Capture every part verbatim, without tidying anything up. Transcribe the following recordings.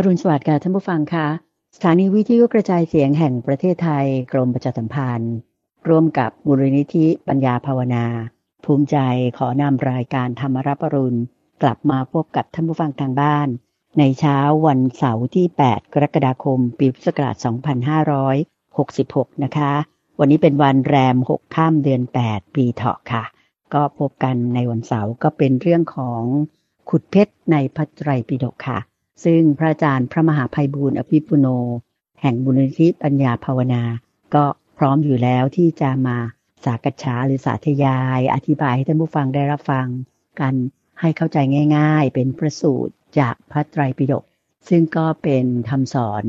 อรุณสวัสดิ์ค่ะท่านผู้ฟังค่ะสถานีวิทยุกระจายเสียงแห่งประเทศไทยกรมประชาสัมพันธ์ร่วมกับมูลนิธิปัญญาภาวนาภูมิใจขอนำรายการธรรมรับอรุณกลับมาพบกับท่านผู้ฟังทางบ้านในเช้าวันเสาร์ที่แปดกรกฎาคมปีพุทธศักราชสองพันห้าร้อยหกสิบหกนะคะวันนี้เป็นวันแรมหกค่ำเดือนแปดปีเถาะค่ะก็พบกันในวันเสาร์ก็เป็นเรื่องของขุดเพชรในพระไตรปิฎกค่ะซึ่งพระอาจารย์พระมหาไพบูลย์อภิปุโนแห่งมูลนิธิปัญญาภาวนาก็พร้อมอยู่แล้วที่จะมาสากัจฉาหรือสาธยายอธิบายให้ท่านผู้ฟังได้รับฟังกันให้เข้าใจง่ายๆเป็นพระสูตรจากพระไตรปิฎกซึ่งก็เป็นคำสอน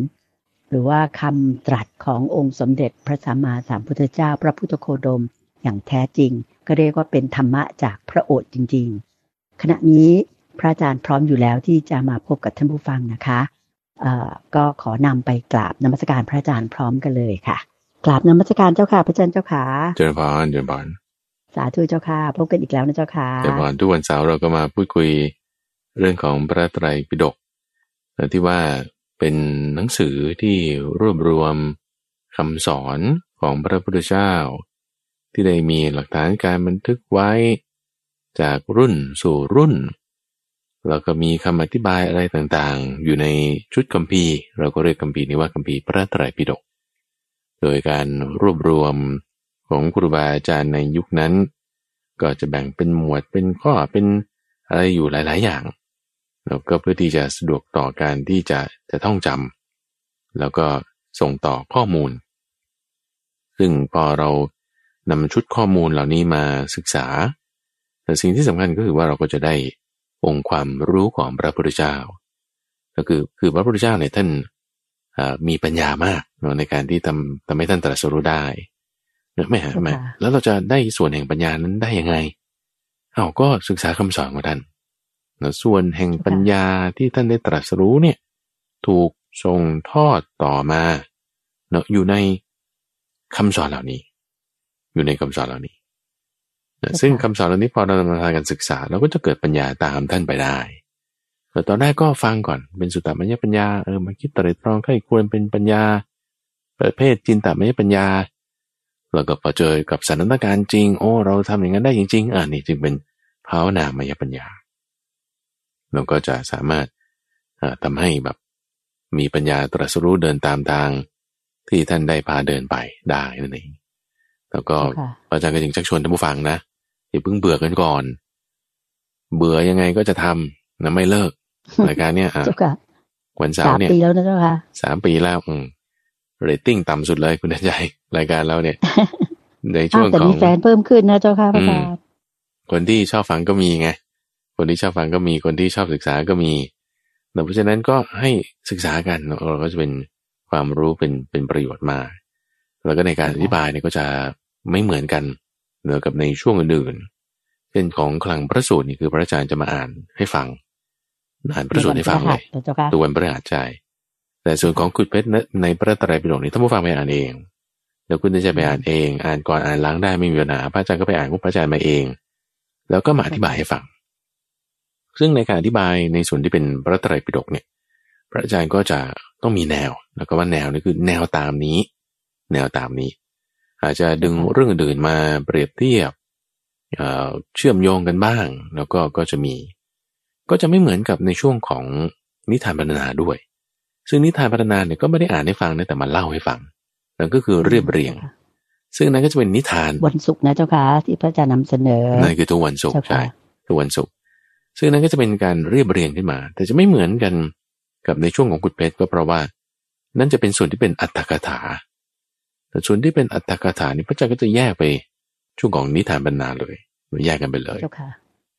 หรือว่าคำตรัสขององค์สมเด็จพระสัมมาสัมพุทธเจ้าพระพุทธโคดมอย่างแท้จริงก็เรียกว่าเป็นธรรมะจากพระโอษฐ์จริงๆขณะนี้พระอาจารย์พร้อมอยู่แล้วที่จะมาพบกับท่านผู้ฟังนะคะเอ่อก็ขอนำไปกราบนมัสการพระอาจารย์พร้อมกันเลยค่ะกราบนมัสการเจ้าค่ะพระอาจารย์เจ้าค่ะเจริญพรเจริญพรสาธุเจ้าค่ะพบกันอีกแล้วนะเจ้าค่ะเจริญพรทุกวันเสาร์เราก็มาพูดคุยเรื่องของพระไตรปิฎกที่ว่าเป็นหนังสือที่รวบรวมคำสอนของพระพุทธเจ้าที่ได้มีหลักฐานการบันทึกไว้จากรุ่นสู่รุ่นแล้วก็มีคำอธิบายอะไรต่างๆอยู่ในชุดคัมภีร์เราก็เรียกคัมภีร์นี้ว่าคัมภีร์พระไตรปิฎกโดยการรวบรวมของครูบาอาจารย์ในยุคนั้นก็จะแบ่งเป็นหมวดเป็นข้อเป็นอะไรอยู่หลายๆอย่างแล้วก็เพื่อที่จะสะดวกต่อการที่จะจะท่องจำแล้วก็ส่งต่อข้อมูลซึ่งพอเรานำชุดข้อมูลเหล่านี้มาศึกษาแต่สิ่งที่สำคัญก็คือว่าเราก็จะได้องค์ความรู้ของพระพุทธเจ้าก็คือคือพระพุทธเจ้าเนี่ยท่านมีปัญญามากในการที่ทำทำให้ท่านตรัสรู้ได้ไม่หาไม่แล้วเราจะได้ส่วนแห่งปัญญานั้นได้ยังไงเอาก็ศึกษาคำสอนของท่านส่วนแห่งปัญญาที่ท่านได้ตรัสรู้เนี่ยถูกส่งทอดต่อมาเนาะอยู่ในคำสอนเหล่านี้อยู่ในคำสอนเหล่านี้ซึ่งคำสอนเหล่านี้พอเราดำเนินการศึกษาเราก็จะเกิดปัญญาตามท่านไปได้แต่ตอนแรกก็ฟังก่อนเป็นสุตตมัยปัญญาเออมาคิดไตร่ตรองใคร่ควรเป็นปัญญาประเภทจินตมัยปัญญาแล้วก็พอเจอกับสถานการณ์จริงโอ้เราทำอย่างนั้นได้จริงๆอ่ะนี่จึงเป็นภาวนามยปัญญาเราก็จะสามารถทำให้แบบมีปัญญาตรัสรู้เดินตามทางที่ท่านได้พาเดินไปได้นั่นเองแล้วก็อาจารย์ก็จึงชักชวนท่านผู้ฟังนะอย่าเพิ่งเบื่อกันก่อนเบื่อยังไงก็จะทำนะไม่เลิกรายการเนี้ยอ่ะวันเสาร์เนี่ยสามปีแล้วนะเจ้าค่ะสามปีแล้วอืมเรตติ้งต่ำสุดเลยคุณอาจารย์รายการเราเนี่ยในช่วงของแต่มีแฟนเพิ่มขึ้นนะเจ้าค่ะพระอาจารย์คนที่ชอบฟังก็มีไงคนที่ชอบฟังก็มีคนที่ชอบศึกษาก็มีเพราะฉะนั้นก็ให้ศึกษากันเราก็จะเป็นความรู้เป็นเป็นประโยชน์มาแล้วก็ในการอธิบายเนี่ยก็จะไม่เหมือนกันเหมือนกับในช่วงอื่นๆเช่นของคลังพระสูตรนี่คือพระอาจารย์จะมาอ่านให้ฟังอ่านพระสูตรให้ฟังเลยตัววันพฤหัสใจแต่ส่วนของขุดเพชรในพระไตรปิฎกนี้ท่านผู้ฟังไปอ่านเองแล้วคุณจะไปอ่านเองอ่านก่อนอ่านล้างได้ไม่มีปัญหาพระอาจารย์ก็ไปอ่านของพระอาจารย์มาเองแล้วก็มาอธิบายให้ฟังซึ่งในการอธิบายในส่วนที่เป็นพระไตรปิฎกเนี่ยพระอาจารย์ก็จะต้องมีแนวแล้วก็ว่าแนวนี่คือแนวตามนี้แนวตามนี้อาจจะดึงเรื่องอื่นมาเปรียบเทียบเชื่อมโยงกันบ้างแล้วก็ก็จะมีก็จะไม่เหมือนกับในช่วงของนิทานบรรณาด้วยซึ่งนิทานบรรณาเนี่ยก็ไม่ได้อ่านให้ฟังนะแต่มาเล่าให้ฟังนั่นก็คือเรียบเรียงซึ่งนั้นก็จะเป็นนิทานวันศุกร์นะเจ้าค่ะที่พระอาจารย์นำเสนอนั่นคือทุกวันศุกร์ใช่ทุกวันศุกร์ซึ่งนั้นก็จะเป็นการเรียบเรียงขึ้นมาแต่จะไม่เหมือนกันกับในช่วงของขุดเพชรก็เพราะว่านั่นจะเป็นส่วนที่เป็นอรรถกถาแต่ส่วนที่เป็นอรรถกถานี่พระเจ้าก็จะแยกไปช่วงของนิทานบรรณาเลยเราแยกกันไปเลย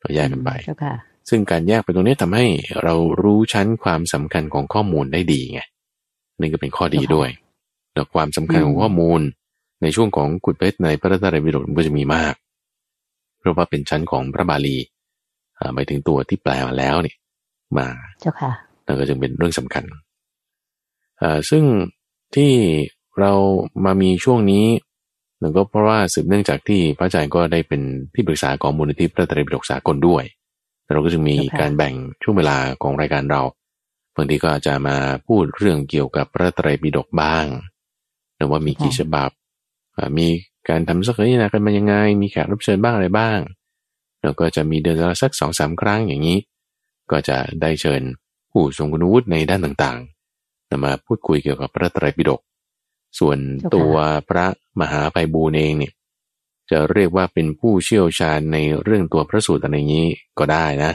เราแยกกันไปซึ่งการแยกไปตรงนี้ทำให้เรารู้ชั้นความสำคัญของข้อมูลได้ดีไงนี่ก็เป็นข้อดีด้วยแต่ความสำคัญของข้อมูลในช่วงของขุดเพชรในพระไตรปิฎกก็จะมีมากเพราะว่าเป็นชั้นของพระบาลีหมายถึงตัวที่แปลมาแล้วนี่มานั่นก็จึงเป็นเรื่องสำคัญซึ่งที่เรามามีช่วงนี้หนึ่งก็เพราะว่าสืบเนื่องจากที่พระอาจารย์ก็ได้เป็นที่ปรึกษาของมูลนิธิพระไตรปิฎกสากลด้วยเราก็จึงมี okay. การแบ่งช่วงเวลาของรายการเราผ างทีก็อาจจะมาพูดเรื่องเกี่ยวกับพระไตรปิฎกบ้างแต่ว่ามีกี่ฉบับมีการทำสักนิดนะกันมันยังไงมีแขกรับเชิญบ้างอะไรบ้างแล้วก็จะมีเดือนละสัก สองสาม ครั้งอย่างนี้ก็จะได้เชิญผู้ทรงคุณวุฒิในด้านต่างๆมาพูดคุยเกี่ยวกับพระไตรปิฎกส่วนตัวพระมหาไพบูลย์เองเนี่ยจะเรียกว่าเป็นผู้เชี่ยวชาญในเรื่องตัวพระสูตรอะไรอย่างนี้ก็ได้นะ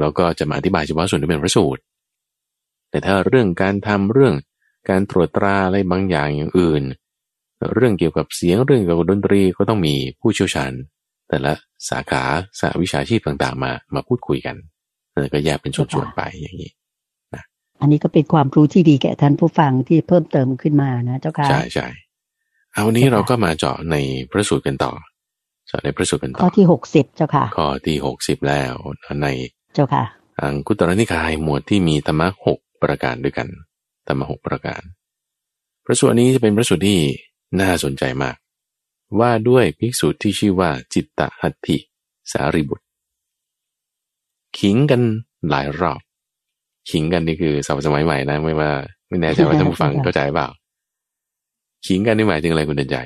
แล้วก็จะมาอธิบายเฉพาะส่วนที่เป็นพระสูตรแต่ถ้าเรื่องการทำเรื่องการตรวจตราอะไรบางอย่างอย่างอื่นเรื่องเกี่ยวกับเสียงเรื่องเกี่ยวกับดนตรีก็ต้องมีผู้เชี่ยวชาญแต่ละสาขาสาวิชาชีพต่างๆมามาพูดคุยกันแล้วก็แยกเป็นส่วนๆไปอย่างนี้นะอันนี้ก็เป็นความรู้ที่ดีแก่ท่านผู้ฟังที่เพิ่มเติมขึ้นมานะเจ้าค่ะใช่ใช่เอาวันนี้เราก็มาเจาะในพระสูตรกันต่อเจาะในพระสูตรกันต่อข้อที่หกสิบเจ้าค่ะข้อที่หกสิบแล้วในเจ้าค่ะอังคุตรนิกายหมวดที่มีธรรมะหกประการด้วยกันธรรมะหกประการพระสูตรนี้จะเป็นพระสูตรที่น่าสนใจมากว่าด้วยภิกษุที่ชื่อว่าจิตตหัตถิสารีบุตรขิงกันหลายรอบขิงกันนี่คือสมัยใหม่นะไม่ว่าไม่แน่ใจว่าท่านผู้ฟังเข้าใจเปล่าขิงกันนี่หมายถึงอะไรคุณเดินใจ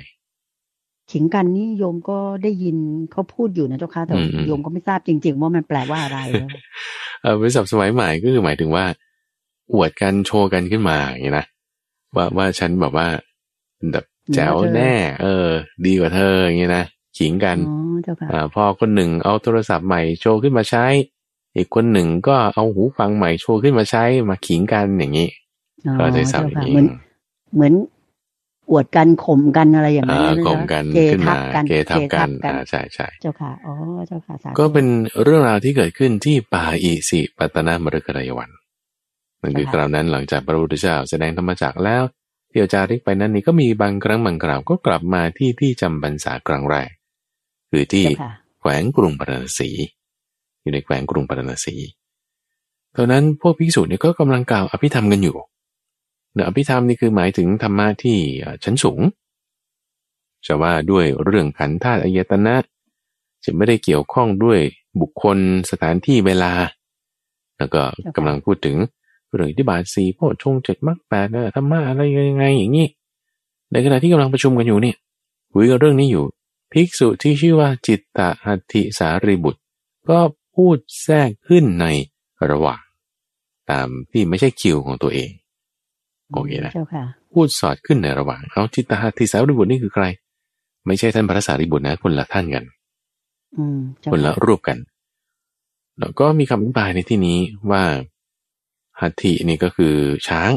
ขิงกันนี่โยมก็ได้ยินเขาพูดอยู่นะเจ้าค่ะแต่โยมก็ไม่ทราบจริงๆว่ามันแปลว่าอะไรเออเป็นศัพท์สมัยใหม่ก็คือหมายถึงว่าอวดกันโชว์กันขึ้นมาอย่างนี้นะว่าว่าฉันแบบว่าแบบแจ๋วแน่เออดีกว่าเธออย่างนี้นะขิงกันอ่าพอคนหนึ่งเอาโทรศัพท์ใหม่โชว์ขึ้นมาใช้อีกคนหนึ่งก็เอาหูฟังใหม่โชว์ขึ้นมาใช้มาขิงกันอย่างนี้ก็ได้สับอย่างนี้เหมือนอวดกันข่มกันอะไรอย่างนี้นะข่มกันขึ้นมาเกทับกันอ่าใช่ใช่เจ้าค่ะอ๋อเจ้าค่ะก็เป็นเรื่องราวที่เกิดขึ้นที่ป่าอิสิปตนมฤคทายวันนั่นคือคราวนั้นหลังจากพระพุทธเจ้าแสดงธรรมจักรแล้วเที่ยวจาริกไปนั้นนี่ก็มีบางครั้งบางคราวก็กลับมาที่ที่จำพรรษาครั้งแรกคือที่แขวงกรุงพาราณสีอยู่ในแขวงกรุงพาราณสีตอนนั้นพวกภิกษุนี่ก็กำลังกล่าวอภิธรรมกันอยู่เนื้ออภิธรรมนี่คือหมายถึงธรรมะที่ชั้นสูงจะว่าด้วยเรื่องขันธ์ธาตุอายตนะจะไม่ได้เกี่ยวข้องด้วยบุคคลสถานที่เวลาแล้วก็กำลังพูดถึงเรื่องอธิบายสี่โพชฌงค์เจ็ดมรรคแปดเนี่ยธรรมะอะไรยังไงอย่างนี้ในขณะที่กำลังประชุมกันอยู่เนี่ยคุยกันเรื่องนี้อยู่ภิกษุที่ชื่อว่าจิตตหัตถิสารีบุตรก็พูดแทรกขึ้นในระหว่างตามที่ไม่ใช่คิวของตัวเองโอเคนะพูดสอดขึ้นในระหว่างเอาจิตตหัตถิสารีบุตรนี่คือใครไม่ใช่ท่านพระสารีบุตรนะคนละท่านกันคนละรูปกันแล้วก็มีคำอธิบายในที่นี้ว่าหัตถินี่ก็คือช้าง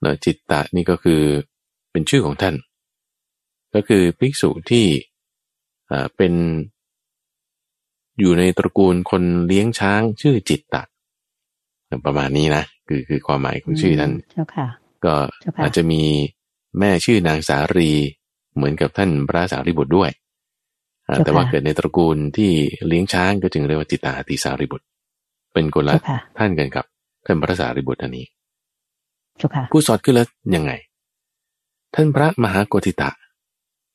แล้วจิตตะนี่ก็คือเป็นชื่อของท่านก็คือภิกษุที่อ่าเป็นอยู่ในตระกูลคนเลี้ยงช้างชื่อจิตตะประมาณนี้นะคือคือความหมายของชื่อนั้นเจ้าค่ะก็อาจจะมีแม่ชื่อนางสารีเหมือนกับท่านพระสารีบุตรด้วยแต่ว่าเกิดในตระกูลที่เลี้ยงช้างก็จึงเรียกว่าจิตตะหัตถิสารีบุตรเป็นคนละท่านกันครับท่านพระสารีบุตรอันนี้ผู้สอดขึ้นแล้วยังไงท่านพระมหาโกฏิตะ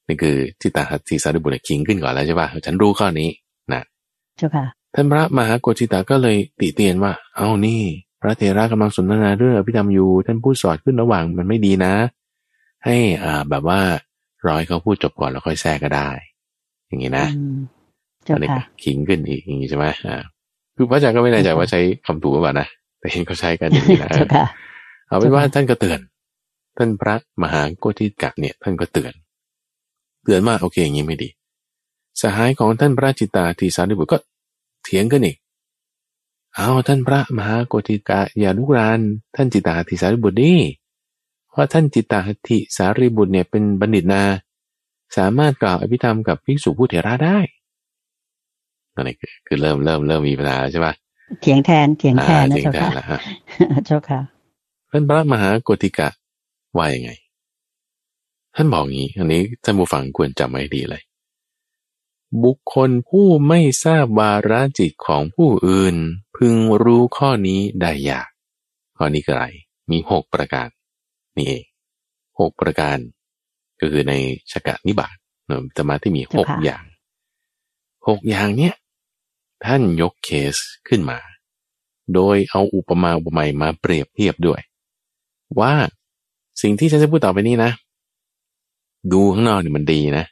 นี่คือจิตตหัตถิสารีบุตรขิงขึ้นก่อนแล้วใช่ป่ะฉันรู้ข้อนี้นะท่านพระมหาโกฏิตะก็เลยติเตียนว่าเอานี่พระเถระกำลังสนทนาเรื่องอภิธรรมอยู่ท่านผู้สอดขึ้นระหว่างมันไม่ดีนะให้อ่าแบบว่ารอให้เขาพูดจบก่อนแล้วค่อยแทรกก็ได้อย่างนี้นะอันนี้ขิงขึ้นอีกอย่างนี้ใช่ไหมอ่าคือพระอาจารย์ก็ไม่แน่ใจว่าใช้คำถูกหรือเปล่านะแต่เห็นเขาใช้กันอย่างนี้นะเอาเป็นว่าท่านก็เตือนท่านพระมหาโกฏิตะเนี่ยท่านก็เตือนเตือนว่าโอเคอย่างนี้ไม่ดีสหายของท่านพระจิตตหัตถิสารีบุตรก็เถียงกันอีกเอาท่านพระมหาโกฏิตะอย่าลุกรานท่านจิตตหัตถิสารีบุตรนี่เพราะท่านจิตตหัตถิสารีบุตรเนี่ยเป็นบัณฑิตนาสามารถกล่าวอภิธรรมกับภิกษุผู้เถระได้นั่นเองคือเริ่มเริ่มเริ่มมีปัญหาใช่ปะเถียงแทนเถียงแทนนะเจ้าค่ะเจ้าค่ะท่านพระมหาโกฏิตะว่ายังไงท่านบอกงี้อันนี้ท่านผู้ฟังควรจำไว้ดีเลยบุคคลผู้ไม่ทราบวาระจิตของผู้อื่นพึงรู้ข้อนี้ได้ยากข้อนี้คืออะไรมีหกประการนี่เองหกประการก็คือในชกนิบาตธรรมะที่มีหกอย่างหกอย่างเนี้ยท่านยกเคสขึ้นมา โดยเอาอุปมาอุปไมยมาเปรียบเทียบด้วยว่าสิ่งที่ฉันจะพูดต่อไปนี้นะดูข้างนอกเนี่ยมันดีนะ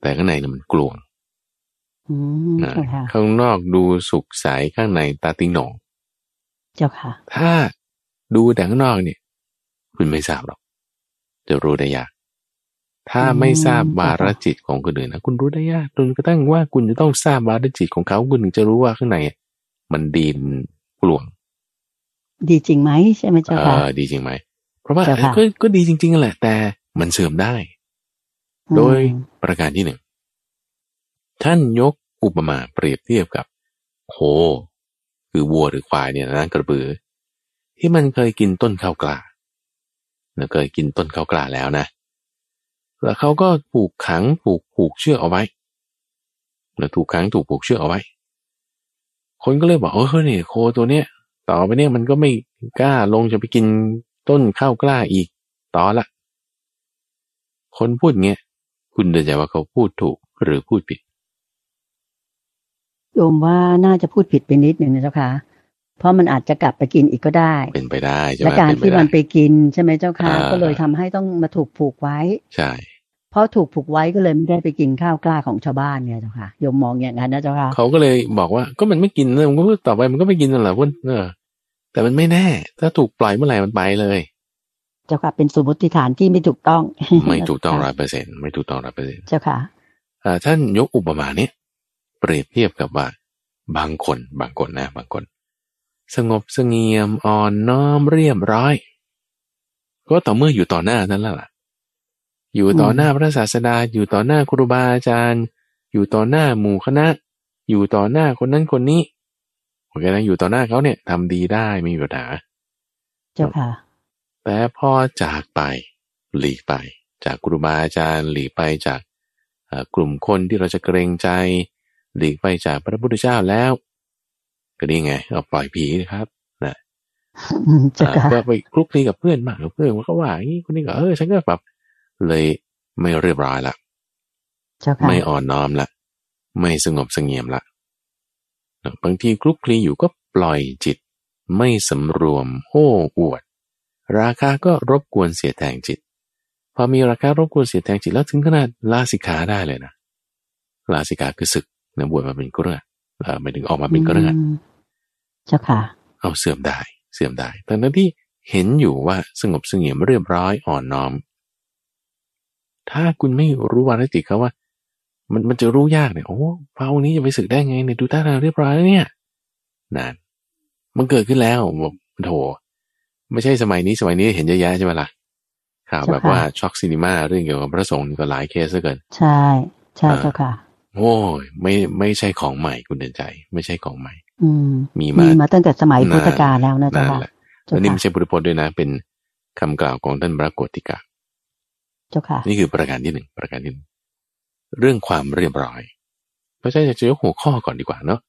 แต่ข้างในเนี่ยมันกลวงนะข้างนอกดูสุขใสข้างในตาติ๊งหนองเจ้าค่ะถ้าดูแต่ข้างนอกเนี่ยคุณไม่ทราบหรอกจะรู้ได้ยากถ้าไม่ทราบบาระจิตของคนอื่นนะคุณรู้ได้ยากจนกระทั่งว่าคุณจะต้องทราบบาระจิตของเขาคุณถึงจะรู้ว่าข้างในมันดีมันกลวงดีจริงไหมใช่ไหมเจ้าค่ะดีจริงไหมเพราะว่าก็ก็ดีจริงๆแหละแต่มันเสื่อมได้โดยประการที่หนึ่งท่านยกอุปมาเปรียบเทียบกับโคคือวัวหรือควายเนี่ยนะกระบือที่มันเคยกินต้นข้าวกล้าเคยกินต้นข้าวกล้าแล้วนะแล้วเขาก็ถูกขังถูกผูกเชือกเอาไว้แล้วถูกขังถูกผูกเชือกเอาไว้คนก็เลยบอกเออเนี่ยโคตัวเนี้ยต่อไปเนี่ยมันก็ไม่กล้าลงจะไปกินต้นข้าวกล้าอีกต่อละคนพูดเงี้ยคุณเดาใจว่าเขาพูดถูกหรือพูดผิดโยมว่าน่าจะพูดผิดไปนิดหนึ่งนะเจ้าค่ะเพราะมันอาจจะกลับไปกินอีกก็ได้เป็นไปได้ใช่ไหมและการที่มันไปกินใช่ไหมเจ้าค่ะก็เลยทำให้ต้องมาถูกผูกไว้ใช่เพราะถูกผูกไว้ก็เลยไม่ได้ไปกินข้าวกล้าของชาวบ้านเนี่ยเจ้าค่ะโยมมองอย่างนั้นนะเจ้าค่ะเขาก็เลยบอกว่าก็มันไม่กินนะมันก็ต่อไปมันก็ไม่กินนั่นแหละเว้นเออแต่มันไม่แน่ถ้าถูกปล่อยเมื่อไหร่มันไปเลยเจ้าค่ะเป็นสมมติฐานที่ไม่ถูกต้องไม่ถูกต้องร้อยเปอร์เซ็นต์ไม่ถูกต้องร้อยเปอร์เซ็นต์เจ้าค่ะท่านยกอุปมาเนี่ยเปรียบเทียบกับว่าบางคนบางคนนะบางคนสงบเสงี่ยมอ่อนน้อมเรียบร้อยก็ต่อเมื่ออยู่ต่อหน้านั่นแหละอยู่ต่อหน้าพระศาสดาอยู่ต่อหน้าครูบาอาจารย์อยู่ต่อหน้าหมู่คณะอยู่ต่อหน้าคนนั้นคนนี้โอเคนะอยู่ต่อหน้าเขาเนี่ยทำดีได้ไม่มีปัญหาเจ้าค่ะแต่พอจากไปหลีกไปจากครูบาอาจารย์หลีกไปจากกลุ่มคนที่เราจะเกรงใจหลีกไปจากพระพุทธเจ้าแล้วก็นี่ไงเอาปล่อยผีนะครับนะก็ไปคลุกคลีกับเพื่อนมากเพื่อนเขาว่าอย่างนี้คนนี้ก็เออฉันก็แบบเลยไม่เรียบร้อยละไม่อ่อนน้อมละไม่สงบเสงี่ยมละบางทีคลุกคลีอยู่ก็ปล่อยจิตไม่สำรวมโอ้อวดราคาก็รบกวนเสียแทงจิตพอมีราคารบกวนเสียแทงจิตแล้วถึงขนาดลาสิกขาได้เลยนะลาสิกขาคือศึกนะบวชมาเป็นกระหมายถึงออกมาเป็นกระหัตเจ้าค่ะเอาเสื่อมได้เสื่อมได้แต่นั้นที่เห็นอยู่ว่าสงบเสงี่ยมเรียบร้อยอ่อนน้อมถ้าคุณไม่รู้วาระจิตเขาว่ามันมันจะรู้ยากเนี่ยโอ้พระองค์นี้จะไปศึกได้ไงเนี่ยดูท่าทางเรียบร้อยแล้วเนี่ยนั่นมันเกิดขึ้นแล้วบอกโถไม่ใช่สมัยนี้สมัยนี้เห็นเยอะแยะใช่ไหมล่ะข่าวแบบว่าช็อกซินิม่าเรื่องเกี่ยวกับพระสงฆ์ก็หลายเคสเหลือเกินใช่ใช่เจ้าค่ะโอ้ยไม่ไม่ใช่ของใหม่คุณเดินใจไม่ใช่ของใหม่อืมมีมามีมาตั้งแต่สมัยพุทธกาลแล้วนะเจ้าค่ะแล้วนี่ไม่ใช่พุทธพจน์ด้วยนะเป็นคำกล่าวของท่านพระโกติกะเจ้าค่ะนี่คือประการที่หนึ่งประการที่หนึ่งเรื่องความเรียบร้อยเพราะฉะนั้นอยากจะยกหัวข้อก่อนดีกว่าเนาะ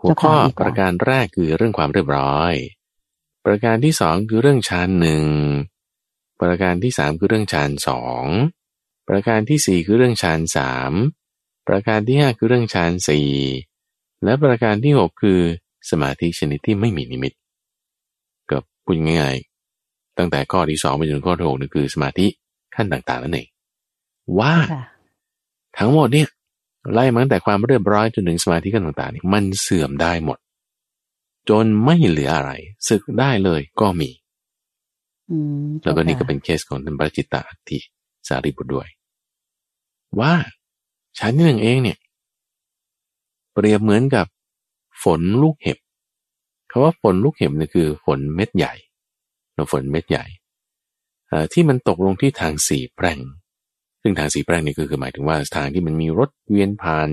หัวข้อประการแรกคือเรื่องความเรียบร้อยประการที่สองคือเรื่องฌานหนึ่งประการที่สามคือเรื่องฌานสองประการที่สี่คือเรื่องฌานสามประการที่ห้าคือเรื่องฌานสี่และประการที่หกคือสมาธิชนิดที่ไม่มีนิมิตกับพูดง่ายๆตั้งแต่ข้อที่สองไปจนข้อที่หกนี่คือสมาธิขั้นต่างๆนั่นเองว่าทั้งหมดเนี่ยไล่มาตั้งแต่ความเรียบร้อยจนถึงสมาธิขั้นต่างๆนี่มันเสื่อมได้หมดจนไม่เหลืออะไรสึกได้เลยก็มีแล้วก็นี่ก็เป็นเคสของท่านพระจิตตะอัฏฐิสารีบุตรด้วยว่าฌานที่หนึ่งเองเนี่ยเปรียบเหมือนกับฝนลูกเห็บคำว่าฝนลูกเห็บเนี่ยคือฝนเม็ดใหญ่น้ำฝนเม็ดใหญ่ที่มันตกลงที่ทางสี่แพร่งซึ่งทางสี่แพร่งนี่ก็คือหมายถึงว่าทางที่มันมีรถเวียนผ่าน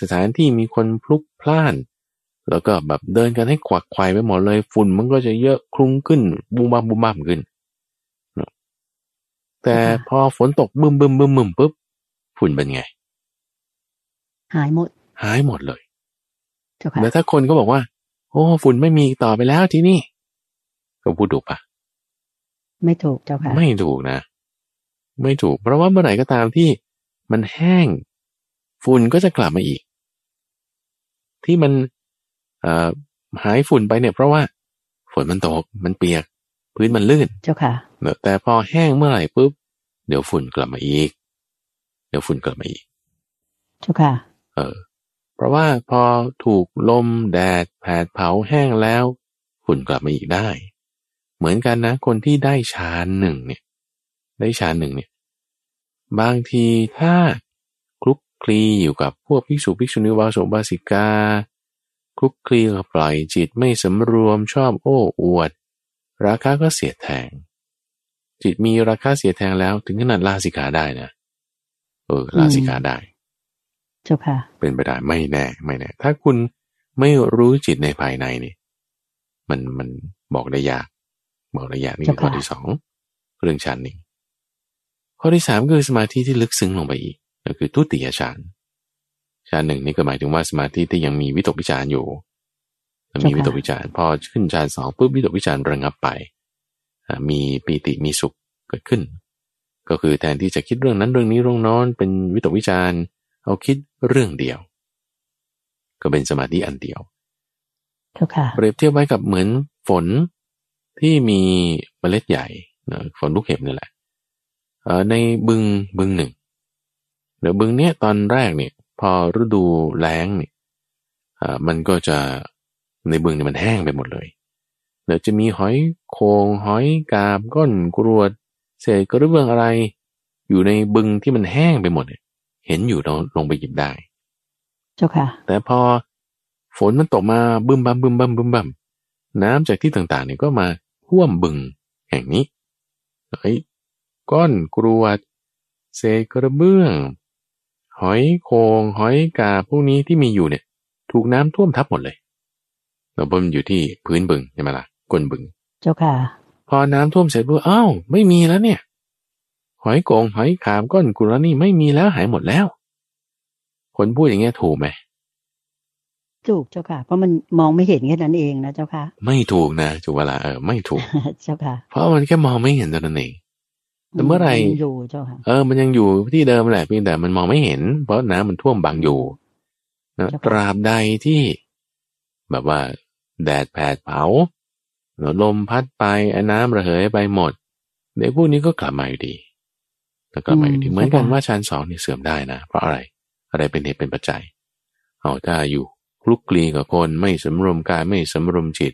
สถานที่มีคนพลุกพล่านแล้วก็แบบเดินกันให้ขวักไขว่ไปหมดเลยฝุ่นมันก็จะเยอะคลุ้งขึ้นบูมบ้ามบูมบ้ามขึ้นแต่พอฝนตกบึ้มบึ้มบึ้มบึ้มปุ๊บฝุ่นเป็นไงหายหมดหายหมดเลยแล้วถ้าคนก็บอกว่าโอ้ฝุ่นไม่มีต่อไปแล้วที่นี่ก็พูดถูกปะไม่ถูกเจ้าค่ะไม่ถูกนะไม่ถูกเพราะว่าเมื่อไหร่ก็ตามที่มันแห้งฝุ่นก็จะกลับมาอีกที่มัน หายฝุ่นไปเนี่ยเพราะว่าฝนมันตกมันเปียกพื้นมันลื่นเจ้าค่ะแต่พอแห้งเมื่อไหร่ปุ๊บเดี๋ยวฝุ่นกลับมาอีกเดี๋ยวฝุ่นกลับมาอีกเจ้าค่ะเออเพราะว่าพอถูกลมแดดแผดเผาแห้งแล้วฝุ่นกลับมาอีกได้เหมือนกันนะคนที่ได้ฌานหนึ่งเนี่ยได้ฌานหนึ่งเนี่ยบางทีถ้าคลุกคลีอยู่กับพวกภิกษุภิกษุณีอุบาสกอุบาสิกาคลุกคลีกับปล่อยจิตไม่สำรวมชอบโอ้อวดราคะก็เสียดแทงจิตมีราคะเสียดแทงแล้วถึงขนาดลาสิกขาได้นะเออลาสิกขาได้เจ้าค่ะเป็นไปได้ไม่แน่ไม่แน่ถ้าคุณไม่รู้จิตในภายในนี่มันมันบอกได้ยากบอกได้ยากนี่คือข้อที่สองเรื่องฌานนี่ข้อที่สามคือสมาธิที่ลึกซึ้งลงไปอีกก็คือทุติยฌานฌานหนึ่งนี่ก็หมายถึงว่าสมาธิที่ยังมีวิตกวิจารอยู่มีวิตกวิจารพอขึ้นฌานสองปุ๊บวิตกวิจารระงับไปมีปีติมีสุขเกิดขึ้นก็คือแทนที่จะคิดเรื่องนั้นเรื่องนี้เรื่องนอนเป็นวิตกวิจารเอาคิดเรื่องเดียวก็เป็นสมาธิอันเดียวเปรียบเทียบไว้กับเหมือนฝนที่มีเมล็ดใหญ่ฝนลูกเห็บนี่แหละในบึงบึงหนึ่งเดี๋ยวบึงเนี้ยตอนแรกเนี่ยพอฤดูแล้งเนี่ยมันก็จะในบึงเนี่ยมันแห้งไปหมดเลยเดี๋ยวจะมีหอยโขงหอยกาบก้อนกรวดเศษกระเบื้องอะไรอยู่ในบึงที่มันแห้งไปหมดเนี่ยเห็นอยู่เราลงไปหยิบได้เจ้าค่ะแต่พอฝนมันตกมาบึ้มบั้มบึ้มบั้มบึ้มบั้มน้ำจากที่ต่างๆเนี่ยก็มาท่วมบึงแห่งนี้ไอ้ก้อนกรวดเศษกระเบื้องหอยโขงหอยกาพวกนี้ที่มีอยู่เนี่ยถูกน้ำท่วมทับหมดเลยเราบ่มอยู่ที่พื้นบึงใช่ไหมล่ะก้นบึงเจ้าค่ะพอน้ำท่วมเสร็จปุ๊บอ้าวไม่มีแล้วเนี่ยหอยโขงหอยขามก้อนกรวดนี่ไม่มีแล้วหายหมดแล้วคนพูดอย่างเงี้ยถูกไหมถูกเจ้าค่ะเพราะมันมองไม่เห็นแค่นั้นเองนะเจ้าค่ะไม่ถูกนะจุวละเออไม่ถูก เจ้าค่ะเพราะมันแค่มองไม่เห็นเท่านั้นเองแต่เมื่อไหร่อยู่เจ้าค่ะเออมันยังอยู่ที่เดิมแหละเพียงแต่มันมองไม่เห็นเพราะน้ำมันท่วมบังอยู่นะตราบใดที่แบบว่าแดดแผดเผาลมพัดไปน้ำระเหยไปหมดเดี๋ยวพวกนี้ก็กลับมาอยู่ดีแล้วก็หมายถึงเหมือนกันว่าฌานสองนี่เสื่อมได้นะเพราะอะไรอะไรเป็นเหตุเป็นปัจจัยเอาถ้าอยู่คลุกคลีกับคนไม่สำรวมกายไม่สำรวมจิต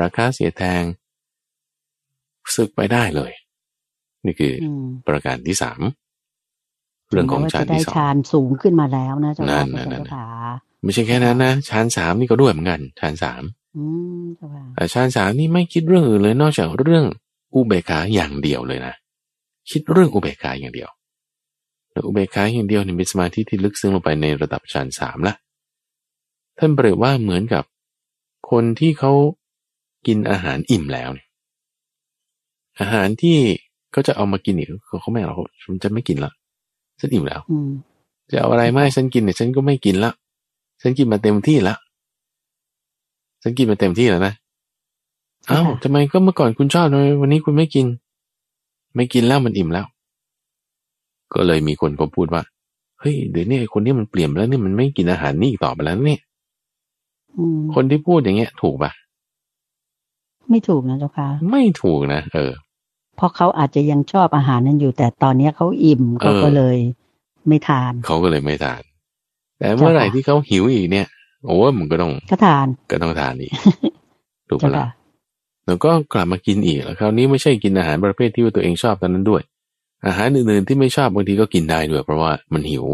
ราคะเสียแทงสึกไปได้เลยนี่คือประการที่สามเรื่องของฌานที่สองฌานสูงขึ้นมาแล้วนะเจ้าค่ะเจ้าค่ะไม่ใช่แค่นั้นนะฌานสามนี่ก็ด้วยเหมือนกันฌานสามแต่ฌานสามนี่ไม่คิดเรื่องอื่นเลยนอกจากเรื่องอุเบกขาอย่างเดียวเลยนะคิดเรื่องอุเบกขาอย่างเดียวแล้วอุเบกขาอย่างเดียวเนี่ยเป็นสมาธิที่ลึกซึ้งลงไปในระดับฌานสามละท่านเปรียบว่าเหมือนกับคนที่เขากินอาหารอิ่มแล้วเนี่ยอาหารที่เขาจะเอามากินเนี่ยเขาไม่เอาฉันจะไม่กินละฉันอิ่มแล้วจะเอาอะไรมาให้ฉันกินเนี่ยฉันก็ไม่กินละฉันกินมาเต็มที่ละฉันกินมาเต็มที่แล้วนะอ้าวทำไมก็เมื่อก่อนคุณชอบทำไมวันนี้คุณไม่กินไม่กินแล้วมันอิ่มแล้วก็เลยมีคนเขาพูดว่าเฮ้ยเดี๋ยวนี้คนนี้มันเปลี่ยนแล้วนี่มันไม่กินอาหารนี่ต่อไปแล้วเนี่ยคนที่พูดอย่างเงี้ยถูกปะไม่ถูกนะเจ้าค่ะไม่ถูกนะเออเพราะเขาอาจจะยังชอบอาหารนั้นอยู่แต่ตอนนี้เขาอิ่มเขาก็เลยไม่ทานเขาก็เลยไม่ทานแต่เมื่อไหร่ที่เขาหิวอีกเนี่ยโอ้มันก็ต้องก็ทานก็ต้องทานอีกถูกปะล่ะแล้วก็กลับมากินอีกแล้วคราวนี้ไม่ใช่กินอาหารประเภทที่ว่าตัวเองชอบตอนนั้นด้วยอาหารอื่นๆที่ไม่ชอบบางทีก็กินได้ด้วยเพราะว่ามันหิว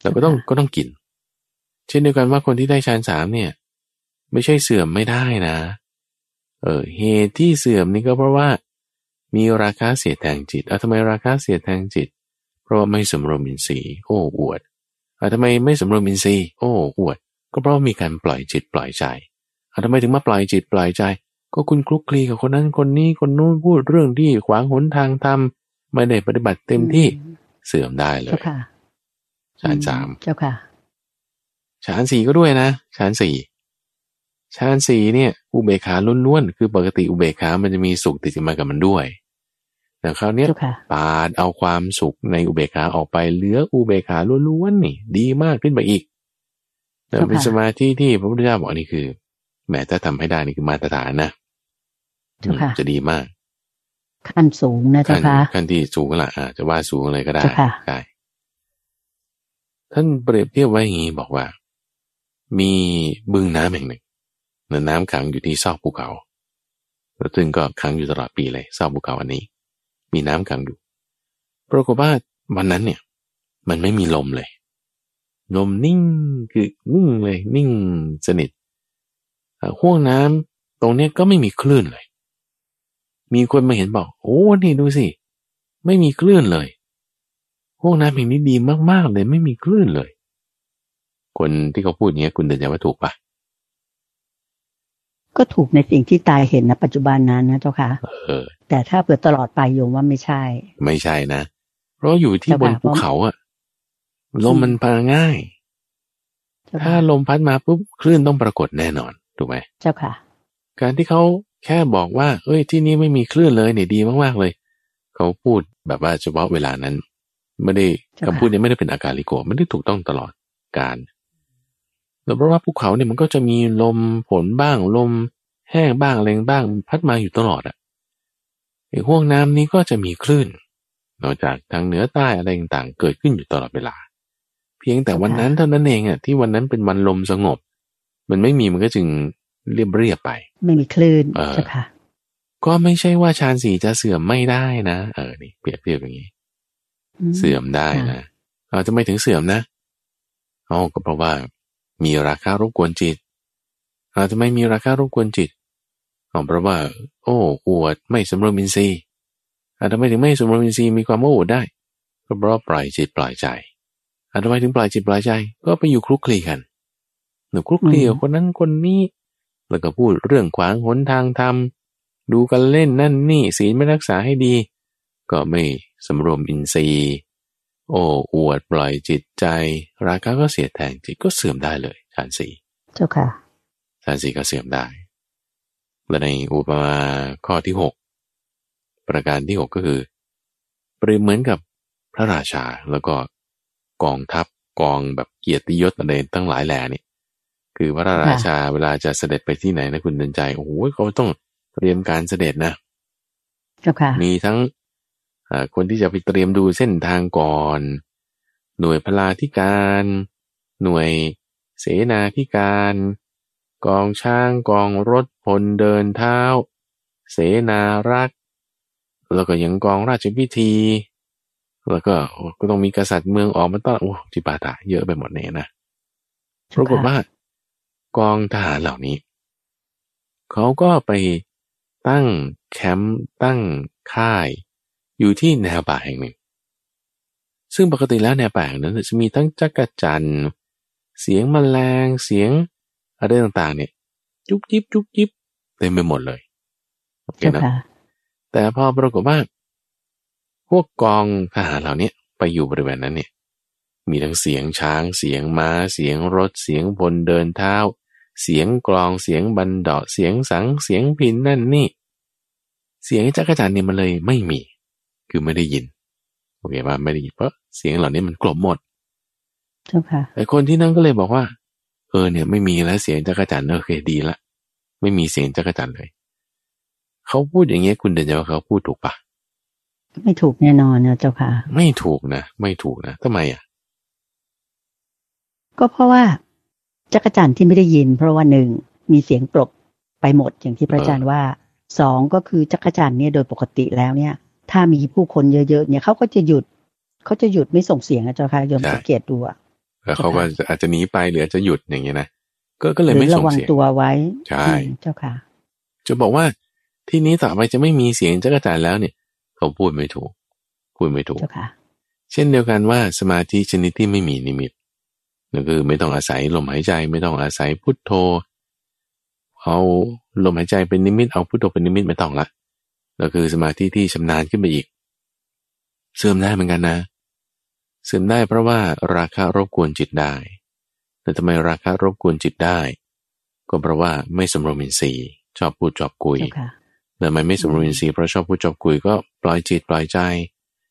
แล้วก็ต้องก็ต้องกินเช่นเดียวกันว่าคนที่ได้ฌานสามเนี่ยไม่ใช่เสื่อมไม่ได้นะเออเหตุที่เสื่อมนี่ก็เพราะว่ามีราคะเสียแทงจิตเอาทำไมราคะเสียแทงจิตเพราะว่าไม่สำรวมอินทรีย์โอ้อวดเอาทำไมไม่สำรวมอินทรีย์โอ้อวดก็เพราะมีการปล่อยจิตปล่อยใจเอาทำไมถึงมาปล่อยจิตปล่อยใจก็คุณคลุกคลีกับคนนั้นคนนี้คนนู้นพูดเรื่องที่ขวางหนทางธรรมไม่ได้ปฏิบัติเต็มที่เสื่อมได้เลยฌานสามเจ้าค่ะฌานสี่ก็ด้วยนะฌานสี่ฌานสี่เนี่ยอุเบกขาล้วนๆคือปกติอุเบกขามันจะมีสุขติดมากับมันด้วยแต่คราวนี้ปาดเอาความสุขในอุเบกขาออกไปเหลืออุเบกขาล้วนๆนี่ดีมากขึ้นไปอีกเป็นสมาธิที่พระพุทธเจ้าบอกนี่คือ แม้ถ้าทำให้ได้นี่คือมาตรฐานนะจะดีมากขั้นสูงนะเจ้าค่ะขั้นที่สูงละอาจจะว่าสูงอะไรก็ได้ได้ท่านเปรียบเทียบไว้อย่างนี้บอกว่ามีบึงน้ำแห่งหนึ่งน้ำขังอยู่ที่ซอกภูเขาแล้วซึ่งก็ขังอยู่ตลอดปีเลยซอกภูเขาอันนี้มีน้ำขังอยู่ปรากฏว่าวันนั้นเนี่ยมันไม่มีลมเลยลมนิ่งคือนิ่งเลยนิ่งสนิทห้วงน้ำตรงนี้ก็ไม่มีคลื่นเลยมีคนมาเห็นบอกโอ้นี่ดูสิไม่มีคลื่นเลยห้วงน้ำแห่งนี้ดีมากๆเลยไม่มีคลื่นเลยคนที่เขาพูดอย่างนี้คุณเดินใจว่าถูกปะก็ถูกในสิ่งที่ตายเห็นนะปัจจุบันนั้นนะเจ้าค่ะเออแต่ถ้าเผื่อตลอดไปโยมว่าไม่ใช่ไม่ใช่นะเพราะอยู่ที่บนภูเขาอะลมมันพัดง่ายถ้าลมพัดมาปุ๊บคลื่นต้องปรากฏแน่นอนถูกไหมเจ้าค่ะการที่เขาแค่บอกว่าเอ้ยที่นี่ไม่มีคลื่นเลยเนี่ยดีมากๆเลยเขาพูดแบบว่าเฉพาะเวลานั้นไม่ได้คำพูดนี้ไม่ได้เป็นอากาลิโกไม่ได้ถูกต้องตลอดการแล้วเพราะว่าภูเขาเนี่ยมันก็จะมีลมฝนบ้างลมแห้งบ้างแรงบ้างพัดมาอยู่ตลอดอ่ะไอ้ห้วงน้ำนี้ก็จะมีคลื่นนอกจากทางเหนือใต้อะไรต่างๆเกิดขึ้นอยู่ตลอดเวลาเพียงแต่วันนั้นเท่านั้นเองอ่ะที่วันนั้นเป็นวันลมสงบมันไม่มีมันก็จึงเรียบเรียบไปไม่มีคลื่นใช่ค่ะก็ไม่ใช่ว่าฌานสี่จะเสื่อมไม่ได้นะเออนี่เปรียบเทียบอย่างนี้เสื่อมได้นะเราจะไม่ถึงเสื่อมนะอ๋อก็เพราะว่ามีราคารบกวนจิตเราจะไม่มีราคารบกวนจิตอ๋อเพราะว่าโอ้อวดไม่สำรวมอินทรีย์ทำไมถึงไม่สำรวมอินทรีย์มีความโมโหได้ก็เพราะปล่อยจิตปล่อยใจทำไมถึงปล่อยจิตปล่อยใจก็ไปอยู่คลุกคลีกันหนูคลุกคลีกับคนนั้นคนนี้แล้วก็พูดเรื่องขวางหนทางธรรมดูกันเล่นนั่นนี่ศีลไม่รักษาให้ดีก็ไม่สำรวมอินทรีย์โอ้อวดปล่อยจิตใจราคะก็เสียแทงจิตก็เสื่อมได้เลยฌานสี่เจ้าค่ะฌานสี่ก็เสื่อมได้และในอุปมาข้อที่หกประการที่หกก็คือเปรียบเหมือนกับพระราชาแล้วก็กองทัพกองแบบเกียรติยศอะไรทั้งหลายแหล่นี่คือพระราชาเวลาจะเสด็จไปที่ไหนนะคุณเดินใจโอ้โหเขาต้องเตรียมการเสด็จนะมีทั้งคนที่จะไปเตรียมดูเส้นทางก่อนหน่วยพลาธิการหน่วยเสนาธิการกองช้างกองรถพลเดินเท้าเสนารักษ์แล้วก็ยังกองราชพิธีแล้วก็ก็ต้องมีกษัตริย์เมืองออกมาต้อนโอ้จิปาถะเยอะไปหมดเนี่ยนะปรากฏว่ากองทหารเหล่านี้เขาก็ไปตั้งแคมป์ตั้งค่ายอยู่ที่แนวป่าแห่งหนึ่งซึ่งปกติแล้วแนวป่าแห่งนั้นจะมีทั้งจักจั่นเสียงแมลงเสียงอะไรต่างๆเนี่ยจุ๊บจิ๊บจุ๊บจิ๊บเต็มไปหมดเลยโอเคนะแต่พอปรากฏว่าพวกกองทหารเหล่านี้ไปอยู่บริเวณนั้นเนี่ยมีทั้งเสียงช้างเสียงม้าเสียงรถเสียงพลเดินเท้าเสียงกลองเสียงบันดาเสียงสังเสียงพินนั่นนี่เสียงจักจั่นเนี่ยมันเลยไม่มีคือไม่ได้ยินโอเคว่าไม่ได้ยินเพราะเสียงเหล่านี้มันกลบหมดใช่ค่ะไอ้คนที่นั่งก็เลยบอกว่าเออเนี่ยไม่มีแล้วเสียงจักจั่นโอเคดีละไม่มีเสียงจักจั่นเลยเขาพูดอย่างเงี้ยคุณเดินใจว่าเขาพูดถูกปะไม่ถูกแน่นอนนะเจ้าค่ะไม่ถูกนะไม่ถูกนะทำไมอ่ะก็เพราะว่าจักจั่นที่ไม่ได้ยินเพราะว่าหนึ่งมีเสียงกลบไปหมดอย่างที่พระอาจารย์ว่าสองก็คือจักจั่นเนี่ยโดยปกติแล้วเนี่ยถ้ามีผู้คนเยอะๆเนี่ยเขาก็จะหยุดเขาจะหยุดไม่ส่งเสียงนะเจ้าค่ะโยมสังเกตดูอ่ะเขาก็อาจจะหนีไปหรืออาจจะหยุดอย่างเงี้ยนะก็ก็เลยไม่ส่งเสียงระวังตัวไว้ใช่เจ้าค่ะจะบอกว่าที่นี้ต่อไปจะไม่มีเสียงจักจั่นแล้วเนี่ยเขาพูดไม่ถูกพูดไม่ถูกเช่นเดียวกันว่าสมาธิชนิดที่ไม่มีนิมิตนั่นคือไม่ต้องอาศัยลมหายใจไม่ต้องอาศัยพุทโธเอาลมหายใจเป็นนิมิตเอาพุทโธเป็นนิมิตไม่ต้องละนั่นคือสมาธิที่ชำนาญขึ้นไปอีกเสื่อมได้เหมือนกันนะเสื่อมได้เพราะว่าราคะรบกวนจิตได้แต่ทำไมราคะรบกวนจิตได้ก็เพราะว่าไม่สำรวมอินทรีย์ชอบพูดชอบคุยทำไมไม่สำรวมอินทรีย์เพราะชอบพูดชอบคุยก็ปล่อยจิตปล่อยใจ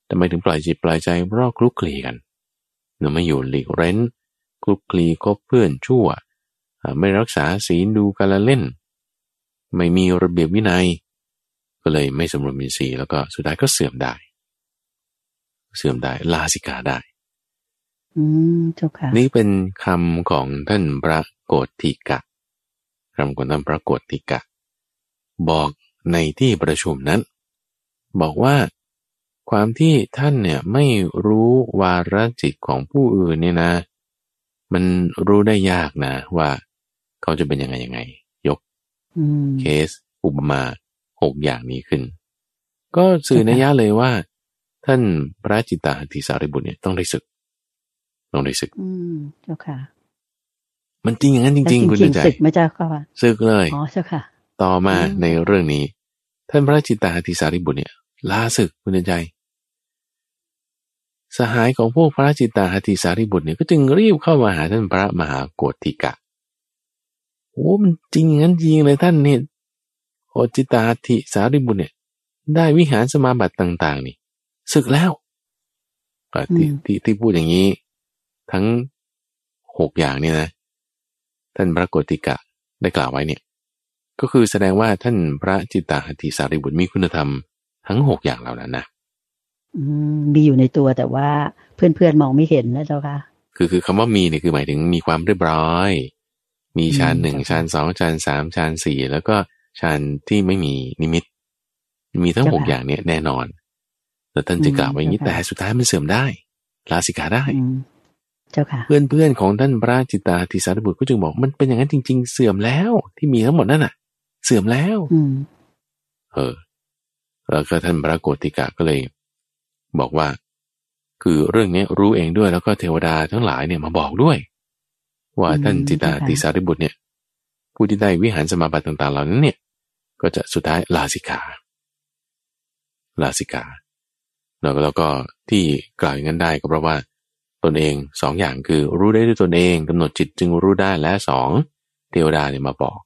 ทำไมถึงปล่อยจิตปล่อยใจเพราะคลุกคลีกันหนูไม่อยู่หลีกเร้นคลุกคลีคบเพื่อนชั่ว ไม่รักษาศีลดูการละเล่นไม่มีระเบียบวินัยก็เลยไม่สำรวมอินทรีย์แล้วก็สุดท้ายก็เสื่อมได้เสื่อมได้ลาสิกาได้อืมเจ้าค่ะนี่เป็นคำของท่านพระโกฏิกะคำของท่านพระโกฏิกะบอกในที่ประชุมนั้นบอกว่าความที่ท่านเนี่ยไม่รู้วาระจิตของผู้อื่นเนี่ยนะมันรู้ได้ยากนะว่าเขาจะเป็นยังไงยังไงยกเคสอุปมาหกอย่างนี้ขึ้นก็สื่อนัยยะเลยว่าท่านพระจิตตาธิสาริบุตรเนี่ยต้องได้ศึกต้องได้ศึกอืมเจ้าค่ะมันจริงอย่างนั้นจริงๆคุณเดือนใจศึกไม่เจ้าค่ะศึกเลยอ๋อเจ้าค่ะต่อมาในเรื่องนี้ท่านพระจิตตาธิสาริบุตรเนี่ยลาศึกคุณเดือนใจสหายของพวกพระจิตตาธิสาริบุตรเนี่ยก็จึงรีบเข้ามาหาท่านพระมหาโกฏิกะโอ้มันจริงงั้นจริงเลยท่านเนี่ยโอจิตตาธิสาริบุตรเนี่ยได้วิหารสมาบัติต่างๆนี่ศึกแล้วที่ที่ที่พูดอย่างนี้ทั้งหกอย่างเนี่ยนะท่านพระโกฏิกะได้กล่าวไว้เนี่ยก็คือแสดงว่าท่านพระจิตตาธิสาริบุตรมีคุณธรรมทั้งหกอย่างเหล่านั้นนะมีอยู่ในตัวแต่ว่าเพื่อนๆมองไม่เห็นนะเจ้าค่ะคือคือคำว่ามีเนี่ยคือหมายถึงมีความเรียบร้อยมีชั้นหนึ่งชั้นสองชั้นสามชั้นสี่แล้วก็ชั้นที่ไม่มีนิมิตมีทั้งหกอย่างเนี่ยแน่นอนแต่ท่านจะกล่าวไว้อย่างนี้แต่สุดท้ายมันเสื่อมได้ลาสิกาได้เจ้าค่ะเพื่อนๆของท่านพระจิตตาธิสาริบุตรก็จึงบอกมันเป็นอย่างนั้นจริงๆเสื่อมแล้วที่มีทั้งหมดนั่นน่ะเสื่อมแล้วเออแล้วก็ท่านพระโกฏิกะก็เลยบอกว่าคือเรื่องนี้รู้เองด้วยแล้วก็เทวดาทั้งหลายเนี่ยมาบอกด้วยว่าท่านจิตตาธิสาริบุตรเนี่ยผู้ที่ได้วิหารสมาบัติต่างๆเหล่านั้นเนี่ยก็จะสุดท้ายลาสิกาลาสิกาแล้วก็แล้วก็ที่กล่าวอย่างนั้นได้ก็เพราะว่าตนเองสองอย่างคือรู้ได้ด้วยตนเองกำหนดจิตจึงรู้ได้และสองเทวดาเนี่ยมาบอก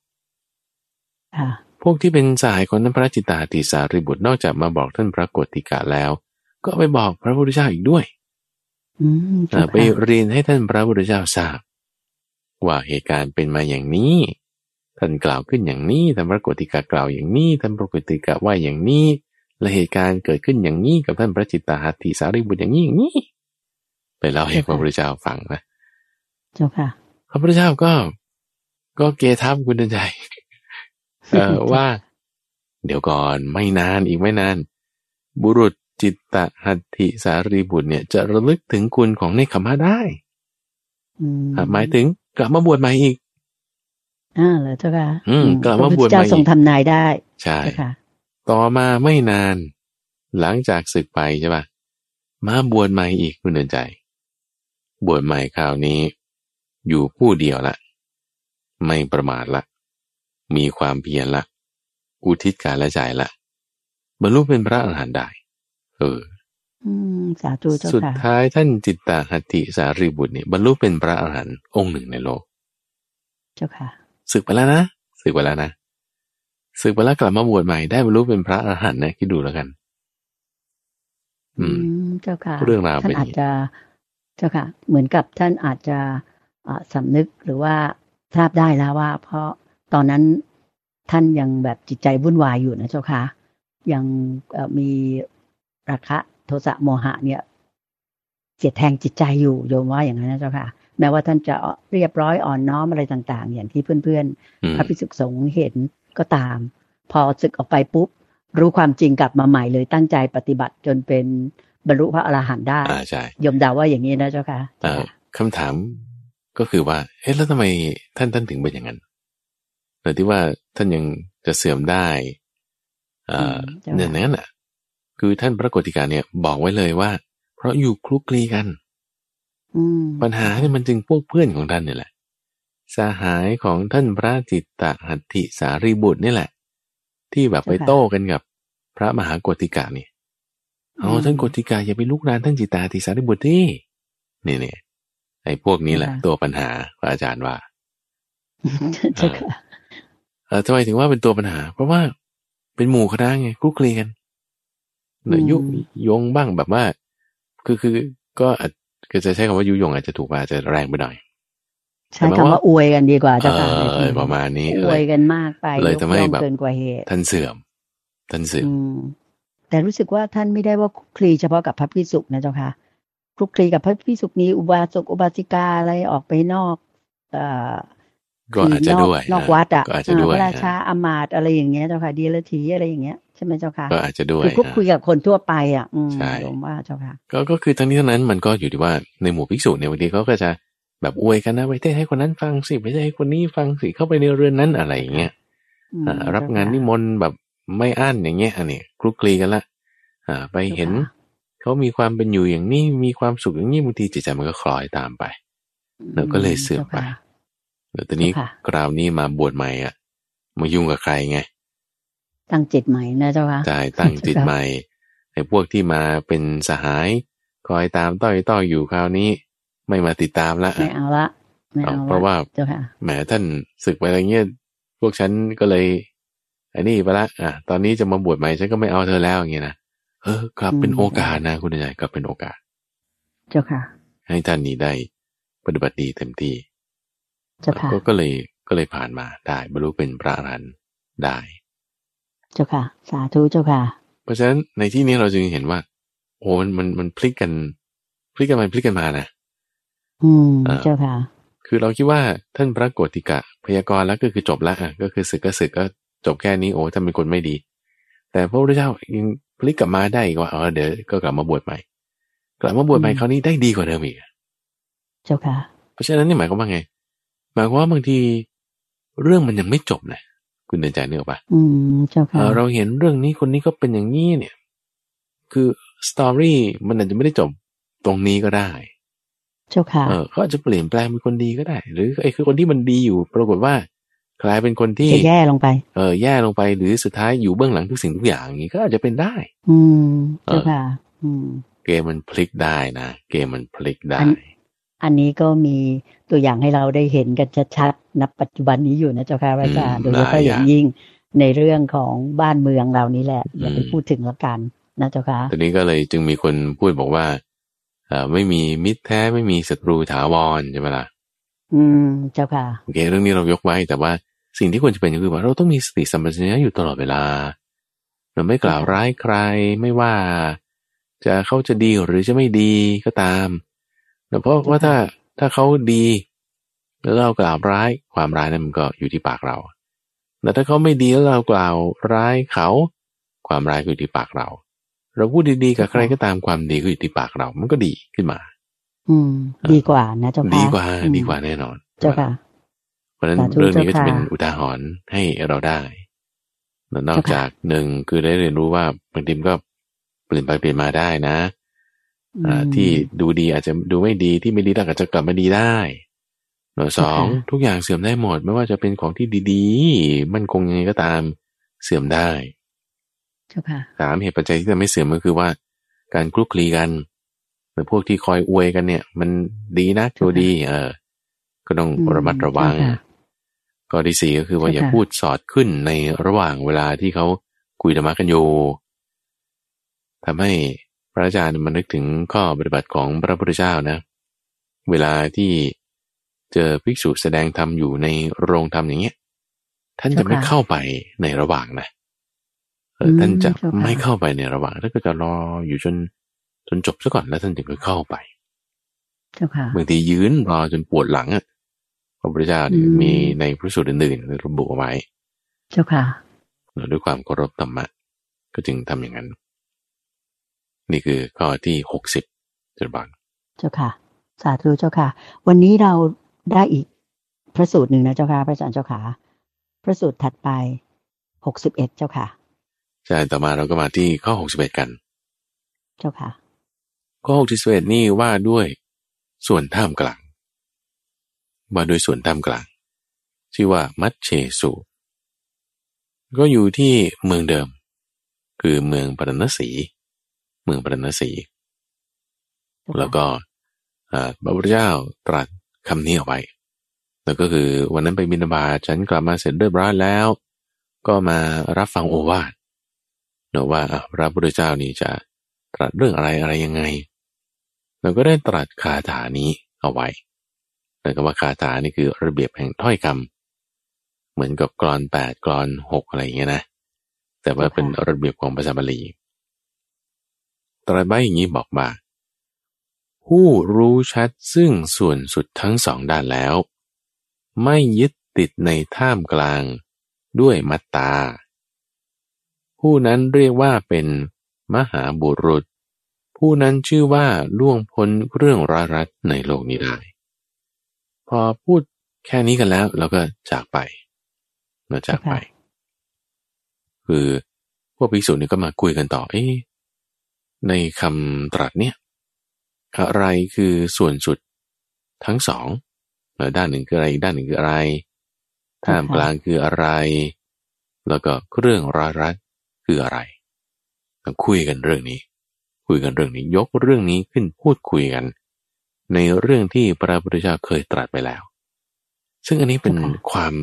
พวกที่เป็นสายของท่านพระจิตตาธิสาริบุตรนอกจากมาบอกท่านพระโกฏิกะแล้วก็ไปบอกพระพุทธเจ้าอีกด้วยไปเรียนให้ท่านพระพุทธเจ้าทราบว่าเหตุการณ์เป็นมาอย่างนี้ท่านกล่าวขึ้นอย่างนี้ท่านพระโกฏิกะกล่าวอย่างนี้ท่านพระโกฏิกะว่าอย่างนี้และเหตุการณ์เกิดขึ้นอย่างนี้กับท่านพระจิตตาธิสาริบุตรอย่างนี้อย่างนี้ไปเล่าให้พระพุทธเจ้าฟังนะเจ้าค่ะพระพุทธเจ้าก็ก็เกทับคุณเดินใจเออว่าเดี๋ยวก่อนไม่นานอีกไม่นานบุรุษจิตตหัตถิสารีบุตรเนี่ยจะระลึกถึงคุณของเนกขัมมะได้หมายถึงกลับมาบวชใหม่อีกอ่าเหรอเจ้าค่ะอืมกลับมาบวชใหม่อีกเจ้าทรงทำนายได้ใช่ค่ะต่อมาไม่นานหลังจากศึกไปใช่ป่ะมาบวชใหม่อีกคุณเดินใจบวชใหม่คราวนี้อยู่ผู้เดียวละไม่ประมาทละมีความเพียรละอุทิศกายและใจละบรรลุเป็นพระอรหันต์ได้เออสาธุเจ้าค่ะสุดท้ายท่านจิตตหัตถิสารีบุตรเนี่ยบรรลุเป็นพระอรหันต์องค์หนึ่งในโลกเจ้าค่ะศึกไปแล้วนะศึกไปแล้วนะศึกไปแล้วกลับมาบวชใหม่ได้บรรลุเป็นพระอรหันต์นะคิดดูแล้วกันอืมเจ้าค่ะเรื่องราวเป็นอาจจะเจ้าค่ะเหมือนกับท่านอาจจะสำนึกหรือว่าทราบได้แล้วว่าเพราะตอนนั้นท่านยังแบบจิตใจวุ่นวายอยู่นะเจ้าค่ะยังมีราคะโทสะโมหะเนี่ยเสียดแทงจิตใจอยู่โยมว่าอย่างนั้นนะเจ้าค่ะแม้ว่าท่านจะเรียบร้อยอ่อนน้อมอะไรต่างๆอย่างที่เพื่อนๆพระภิกษุสงฆ์เห็นก็ตามพอศึกออกไปปุ๊บรู้ความจริงกลับมาใหม่เลยตั้งใจปฏิบัติจนเป็นบรรลุพระอรหันต์ได้โยมเดาว่าอย่างนี้นะเจ้าค่ะคำถามก็คือว่าเอ๊ะแล้วทำไมท่านท่านถึงเป็นอย่างนั้นหรือที่ว่าท่านยังจะเสื่อมได้อ่าอย่างนั้นอ่ะคือท่านพระโกฏิกะเนี่ยบอกไว้เลยว่าเพราะอยู่คลุกคลีกันปัญหาเนี่ยมันจึงพวกเพื่อนของท่านนี่แหละสหายของท่านพระจิตตหัตถิสารีบุตรนี่แหละที่แบบไปโต้กันกับพระมหาโกฏิกะนี่เอาท่านโกฏิกะอย่าไปลุกรานท่านจิตตหัตถิสารีบุตรดินี่เนี่ยไอ้พวกนี้แหละตัวปัญหาพระอาจารย์ว่าเออทำไมถึงว่าเป็นตัวปัญหาเพราะว่าเป็นหมู่คณะไงคลุกคลีกันเนี่ยยุยงบ้างแบบว่าคือคือก็อาจจะใช้คำว่ายุยงอาจจะถูกอาจจะแรงไปหน่อย ใช้คำว่าอวยกันดีกว่าเจ้าค่ะประมาณนี้อวยกันมากไปเลยทำให้แบบท่านเสื่อมท่านเสื่อมแต่รู้สึกว่าท่านไม่ได้ว่าคลุกคลีเฉพาะกับพระภิกษุนะเจ้าค่ะคลุกคลีกับพระภิกษุนี้อุบาสกอุบาสิกาอะไรออกไปนอกก็อาจจะด้วยนอกวัดอ่ะพระราชาอมาตย์อะไรอย่างเงี้ยเจ้าค่ะดีฤทธิ์อะไรอย่างเงี้ยใช่ไหมเจ้าค่ะก็อาจจะด้วยคือคุยกับคนทั่วไปอ่ะใช่ผมว่าเจ้าค่ะก็ก็คือทั้งนี้ทั้งนั้นมันก็อยู่ที่ว่าในหมู่ภิกษุเนี่ยบางทีเขาก็จะแบบอวยกันนะไปเทศให้คนนั้นฟังสิไปเทศให้คนนี้ฟังสิเข้าไปในเรือนนั้นอะไรอย่างเงี้ยรับงานนิมนต์แบบไม่อั้นอย่างเงี้ยอันนี้คลุกคลีกันละอ่าไปเห็นเขามีความเป็นอยู่อย่างนี้มีความสุขอย่างนี้บางทีจิตใจมันก็คล้อยตามไปแล้วก็เลยเสื่อมไปแล้วตอนนี้คราวนี้มาบวชใหม่อ่ะมายุ่งกับใครไงตั้งจิตใหม่นะเจ้าค่ะใช่ตั้งจิตใหม่ไอ้พวกที่มาเป็นสหายคอยตามต้อยต้อยอยู่คราวนี้ไม่มาติดตามละไม่เอาละไม่เอาเพราะว่าแหมท่านศึกไปอะไรเงี้ยพวกฉันก็เลยไอ้นี่ไปละอ่ะตอนนี้จะมาบวชใหม่ฉันก็ไม่เอาเธอแล้วอย่างเงี้ยนะเออกลับเป็นโอกาสนะคุณใหญ่กลับเป็นโอกาสเจ้าค่ะให้ท่านนี้ได้ปฏิบัติดีเต็มที่เจ้าค่ะก็เลยก็เลยผ่านมาได้บรรลุเป็นพระอรหันต์ได้เจ้าค่ะสาธุเจ้าค่ะเพราะฉะนั้นในที่นี้เราจึงเห็นว่าโอ้มันมันมันพลิกกันพลิกกันไปพลิกกันมานะอืมเจ้าค่ะคือเราคิดว่าท่านพระโกติกะพยากรณ์แล้วก็คือจบละก็คือศึกก็ศึกก็จบแค่นี้โอ้ท่านเป็นคนไม่ดีแต่พระพุทธเจ้ายังพลิกกลับมาได้อีกว่าเออเดี๋ยวก็กลับมาบวชใหม่กลับมาบวชใหม่คราวนี้ได้ดีกว่าเดิมอีกเจ้าค่ะเพราะฉะนั้นนี่หมายความว่าไงหมายความว่าบางทีเรื่องมันยังไม่จบนะคุณเดินใจเนื้อปะอืมเจ้าค่ะเราเห็นเรื่องนี้คนนี้ก็เป็นอย่างนี้เนี่ยคือสตอรี่มันอาจจะไม่ได้จบตรงนี้ก็ได้เจ้าค่ะเออเขาอาจจะเปลี่ยนแปลงเป็นคนดีก็ได้หรือไอ้คือคนที่มันดีอยู่ปรากฏว่ากลายเป็นคนที่แย่ลงไปเออแย่ลงไปหรือสุดท้ายอยู่เบื้องหลังทุกสิ่งทุกอย่างอย่างนี้ก็อาจจะเป็นได้อืมเจ้าค่ะอืมเกมมันพลิกได้นะเกมมันพลิกได้อันนี้ก็มีตัวอย่างให้เราได้เห็นกันชัดๆณปัจจุบันนี้อยู่นะเจ้าค่ะพระอาจารย์โดยเฉพาะอย่างยิ่งในเรื่องของบ้านเมืองเรานี้แหละอย่าไปพูดถึงละกันนะเจ้าค่ะตอนนี้ก็เลยจึงมีคนพูดบอกว่าเอ่อไม่มีมิตรแท้ไม่มีศัตรูถาวรใช่ไหมล่ะอืมเจ้าค่ะโอเคเรื่องนี้เรายกไว้แต่ว่าสิ่งที่ควรจะเป็นก็คือว่าเราต้องมีสติสัมปชัญญะอยู่ตลอดเวลาเราไม่กล่าวร้ายใครไม่ว่าจะเขาจะดีหรือจะไม่ดีก็ตามแต่เพราะว่าถ้าถ้าเขาดีแล้วเรากล่าวร้ายความร้ายนั้นมันก็อยู่ที่ปากเราแต่ถ้าเขาไม่ดีแล้วเรากล่าวร้ายเขาความร้ายอยู่ที่ปากเราเราพูดดีๆกับใครก็ตามความดีก็อยู่ที่ปากเรามันก็ดีขึ้นมาอืมดีกว่านะเจ้าค่ะดีกว่าดีกว่าแน่นอนเจ้าค่ะเพราะฉะนั้นเรื่องนี้ก็จะเป็นอุทาหรณ์ให้เราได้นอกจากหนึ่งคือได้เรียนรู้ว่าบางทีก็เปลี่ยนไปเปลี่ยนมาได้นะที่ดูดีอาจจะดูไม่ดีที่ไม่ดีอาจจะกลับมาดีได้สองทุกอย่างเสื่อมได้หมดไม่ว่าจะเป็นของที่ดีๆมันคงยังไงก็ตามเสื่อมได้สามเหตุปัจจัยที่จะไม่เสื่อมก็คือว่าการคลุกคลีกันหรือพวกที่คอยอวยกันเนี่ยมันดีนะตัวดีเออก็ต้องระมัดระวังก็ที่สี่ก็คือว่าอย่าพูดสอดขึ้นในระหว่างเวลาที่เขาคุยธรรมะกันอยู่ทำให้พระอาจารย์มันนึกถึงข้อปฏิบัติของพระพุทธเจ้านะเวลาที่เจอภิกษุแสดงธรรมอยู่ในโรงธรรมอย่างเงี้ยท่านจะไม่เข้าไปในระหว่างนะท่านจะไม่เข้าไปในระหว่างท่านก็จะรออยู่จนจนจบซะก่อนแล้วท่านถึงจะเข้าไปบางทียืนรอจนปวดหลังอ่ะพระพุทธเจ้ามีในพระสูตรอื่นๆระบุเอาไว้เจ้าค่ะด้วยความเคารพธรรมะก็จึงทำอย่างนั้นนี่คือข้อที่หกสิบเจ้าบ้านเจ้าค่ะสาธุเจ้าค่ะวันนี้เราได้อีกพระสูตรหนึ่งนะเจ้าค่ะพระอาจารย์เจ้าค่ะพระสูตรถัดไปหกสิบเอ็ดเจ้าค่ะใช่ต่อมาเราก็มาที่ข้อหกสิบเอ็ดกันเจ้าค่ะข้อหกสิบเอ็ดนี่ว่าด้วยส่วนท่ามกลางว่าด้วยส่วนท่ามกลางชื่อว่ามัชเชสุก็อยู่ที่เมืองเดิมคือเมืองปารณสีเมืองปารณสีแล้วก็พระพุทธเจ้าตรัสคำนี้เอาไว้แล้วก็คือวันนั้นไปบิณฑบาตฉันกลับมาเสร็จเรียบร้อยแล้วก็มารับฟังโอวาทเนอะว่าพระพุทธเจ้านี้จะตรัสเรื่องอะไรอะไรยังไงเราก็ได้ตรัสคาถานี้เอาไว้ แต่คำว่าคาถานี่คือระเบียบแห่งถ้อยคำเหมือนกับกลอนแปดกลอนหกอะไรอย่างเงี้ยนะแต่ว่าเป็นระเบียบของภาษาบาลีตรัสไว้อย่างนี้บอกว่าผู้รู้ชัดซึ่งส่วนสุดทั้งสองด้านแล้วไม่ยึดติดในท่ามกลางด้วยมัตตาผู้นั้นเรียกว่าเป็นมหาบุรุษผู้นั้นชื่อว่าล่วงพ้นเรื่องร้ายรัดในโลกนี้ได้พอพูดแค่นี้กันแล้วเราก็จากไปเราจากไปคือพวกภิกษุนี่ก็มาคุยกันต่อเอ๊ะในคำตรัสเนี่ยอะไรคือส่วนสุดทั้งสองด้านหนึ่งคืออะไรอีกด้านหนึ่งคืออะไรท่ามกลางคืออะไรแล้วก็เรื่องร้ายรัดคืออะไรต้องคุยกันเรื่องนี้คุยกันเรื่องนี้ยกเรื่องนี้ขึ้นพูดคุยกันในเรื่องที่พระพุทธเจ้าเคยตรัสไปแล้วซึ่งอันนี้เป็นความ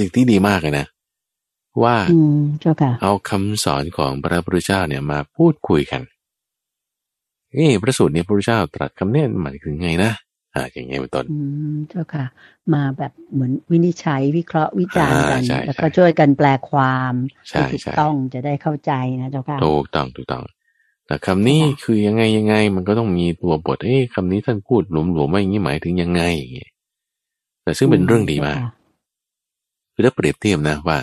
สิ่งที่ดีมากเลยนะว่าเอาคำสอนของพระพุทธเจ้าเนี่ยมาพูดคุยกันเอ้พระสูตรนี้พระพุทธเจ้าตรัสคำนี้หมายถึงไงนะอ่าอย่างเงี้ยเป็นต้นอืมเจ้าค่ะมาแบบเหมือนวินิจฉัยวิเคราะห์วิจารณ์กันแล้วก็ช่วยกันแปลความให้ถูกต้องจะได้เข้าใจนะเจ้าค่ะถูกต้องถูกต้องแต่คำนี้คือยังไงยังไงมันก็ต้องมีตัวบทเอ้คำนี้ท่านพูดหลวมๆว่าอย่างนี้หมายถึงยังไงอย่างเงี้ยแต่ซึ่งเป็นเรื่องดีมากคือถ้าเปรียบเทียบนะว่า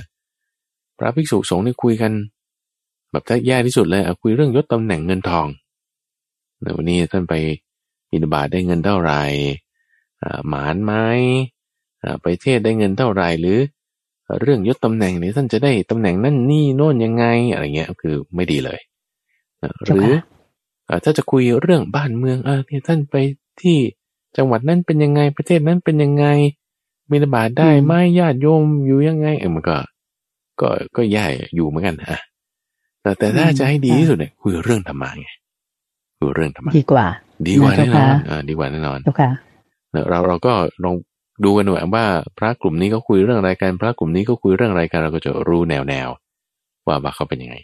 พระภิกษุสงฆ์เนี่ยคุยกันแบบแย่ที่สุดเลยเอาคุยเรื่องยศตำแหน่งเงินทองวันนี้ท่านไปอินบาทได้เงินเท่าไหร่หมานไม้ไปเทศได้เงินเท่าไหร่หรือเรื่องยศตำแหน่งนี้ท่านจะได้ตำแหน่งนั่นนี่โน่นยังไงอะไรเงี้ยคือไม่ดีเลยหรือถ้าจะคุยเรื่องบ้านเมืองเนี่ยท่านไปที่จังหวัดนั้นเป็นยังไงประเทศนั้นเป็นยังไงบิณฑบาตได้ไหมญาติโยมอยู่ยังไงเออมันก็ก็ก็แย่อยู่เหมือนกันอ่ะแต่แต่ถ้าจะให้ดีที่สุดเนี่ยคุยเรื่องธรรมะไงคุยเรื่องธรรมะดีกว่าดีกว่าแน่นอนอ่าดีกว่าแน่นอนเราเราก็ลองดูกันหน่อยว่าพระกลุ่มนี้ก็คุยเรื่องอะไรกันพระกลุ่มนี้ก็คุยเรื่องอะไรกันเราก็จะรู้แนวแนวว่าว่าเขาเป็นยังไง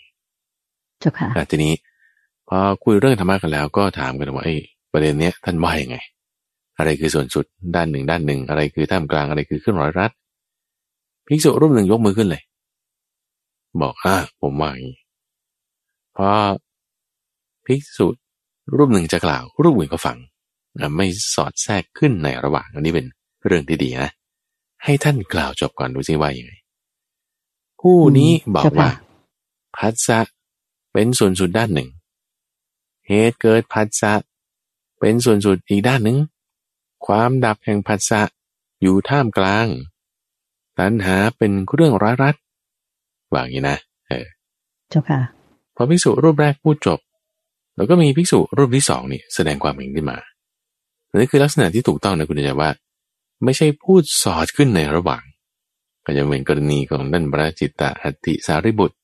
เจ้าค่ะทีนี้พอคุยเรื่องธรรมะกันแล้วก็ถามกันว่าไอ้ประเด็นเนี้ยท่านว่ายังไงอะไรคือส่วนสุดด้านหนึ่งด้านหนึ่งอะไรคือท่ามกลางอะไรคือขึ้นร้อยรัดภิกษุรูปหนึ่งยกมือขึ้นเลยบอกอ่ะผมว่าอย่างนี้พอภิกษุรูปหนึ่งจะกล่าวรูปอื่นก็ฟังไม่สอดแทรกขึ้นในระหว่างอันนี้เป็นเรื่องที่ดีนะให้ท่านกล่าวจบก่อนดูซิว่าอย่างไรผู้นี้บอกว่าผัสสะเป็นส่วนสุดด้านหนึ่งเหตุเกิดผัสสะเป็นส่วนสุดอีกด้านหนึ่งความดับแห่งผัสสะอยู่ท่ามกลางตัณหาเป็นเรื่องร้ายรัดว่าอย่างนี้นะเออเจ้าค่ะพอภิกษุรูปแรกพูดจบแล้วก็มีภิกษุรูปที่สองนี่แสดงความเห็นขึ้นมานี่คือลักษณะที่ถูกต้องนะคุณจะว่าไม่ใช่พูดสอดขึ้นในระหว่างก็จะเหมือนกรณีของดันพระจิตตหัตถิสาริบุตร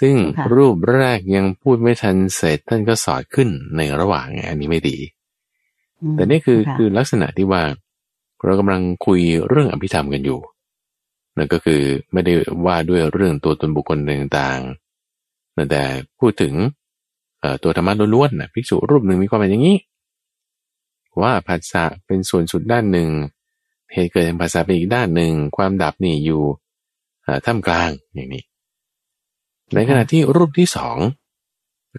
ซึ่งรูปแรกยังพูดไม่ทันเสร็จท่านก็สอดขึ้นในระหว่างอันนี้ไม่ดีแต่นี่คือคือลักษณะที่ว่าเรากำลังคุยเรื่องอภิธรรมกันอยู่นั่นก็คือไม่ได้ว่าด้วยเรื่องตัวตนบุคคลต่างๆแต่พูดถึงตัวธรรมะล้วนๆนะภิกษุรูปหนึ่งมีความเป็นอย่างนี้ว่าผัสสะเป็นส่วนสุดด้านหนึ่งเหตุเกิดแห่งผัสสะเป็นอีกด้านหนึ่งความดับนี่อยู่ท่ามกลางอย่างนี้ในขณะที่รูปที่สอง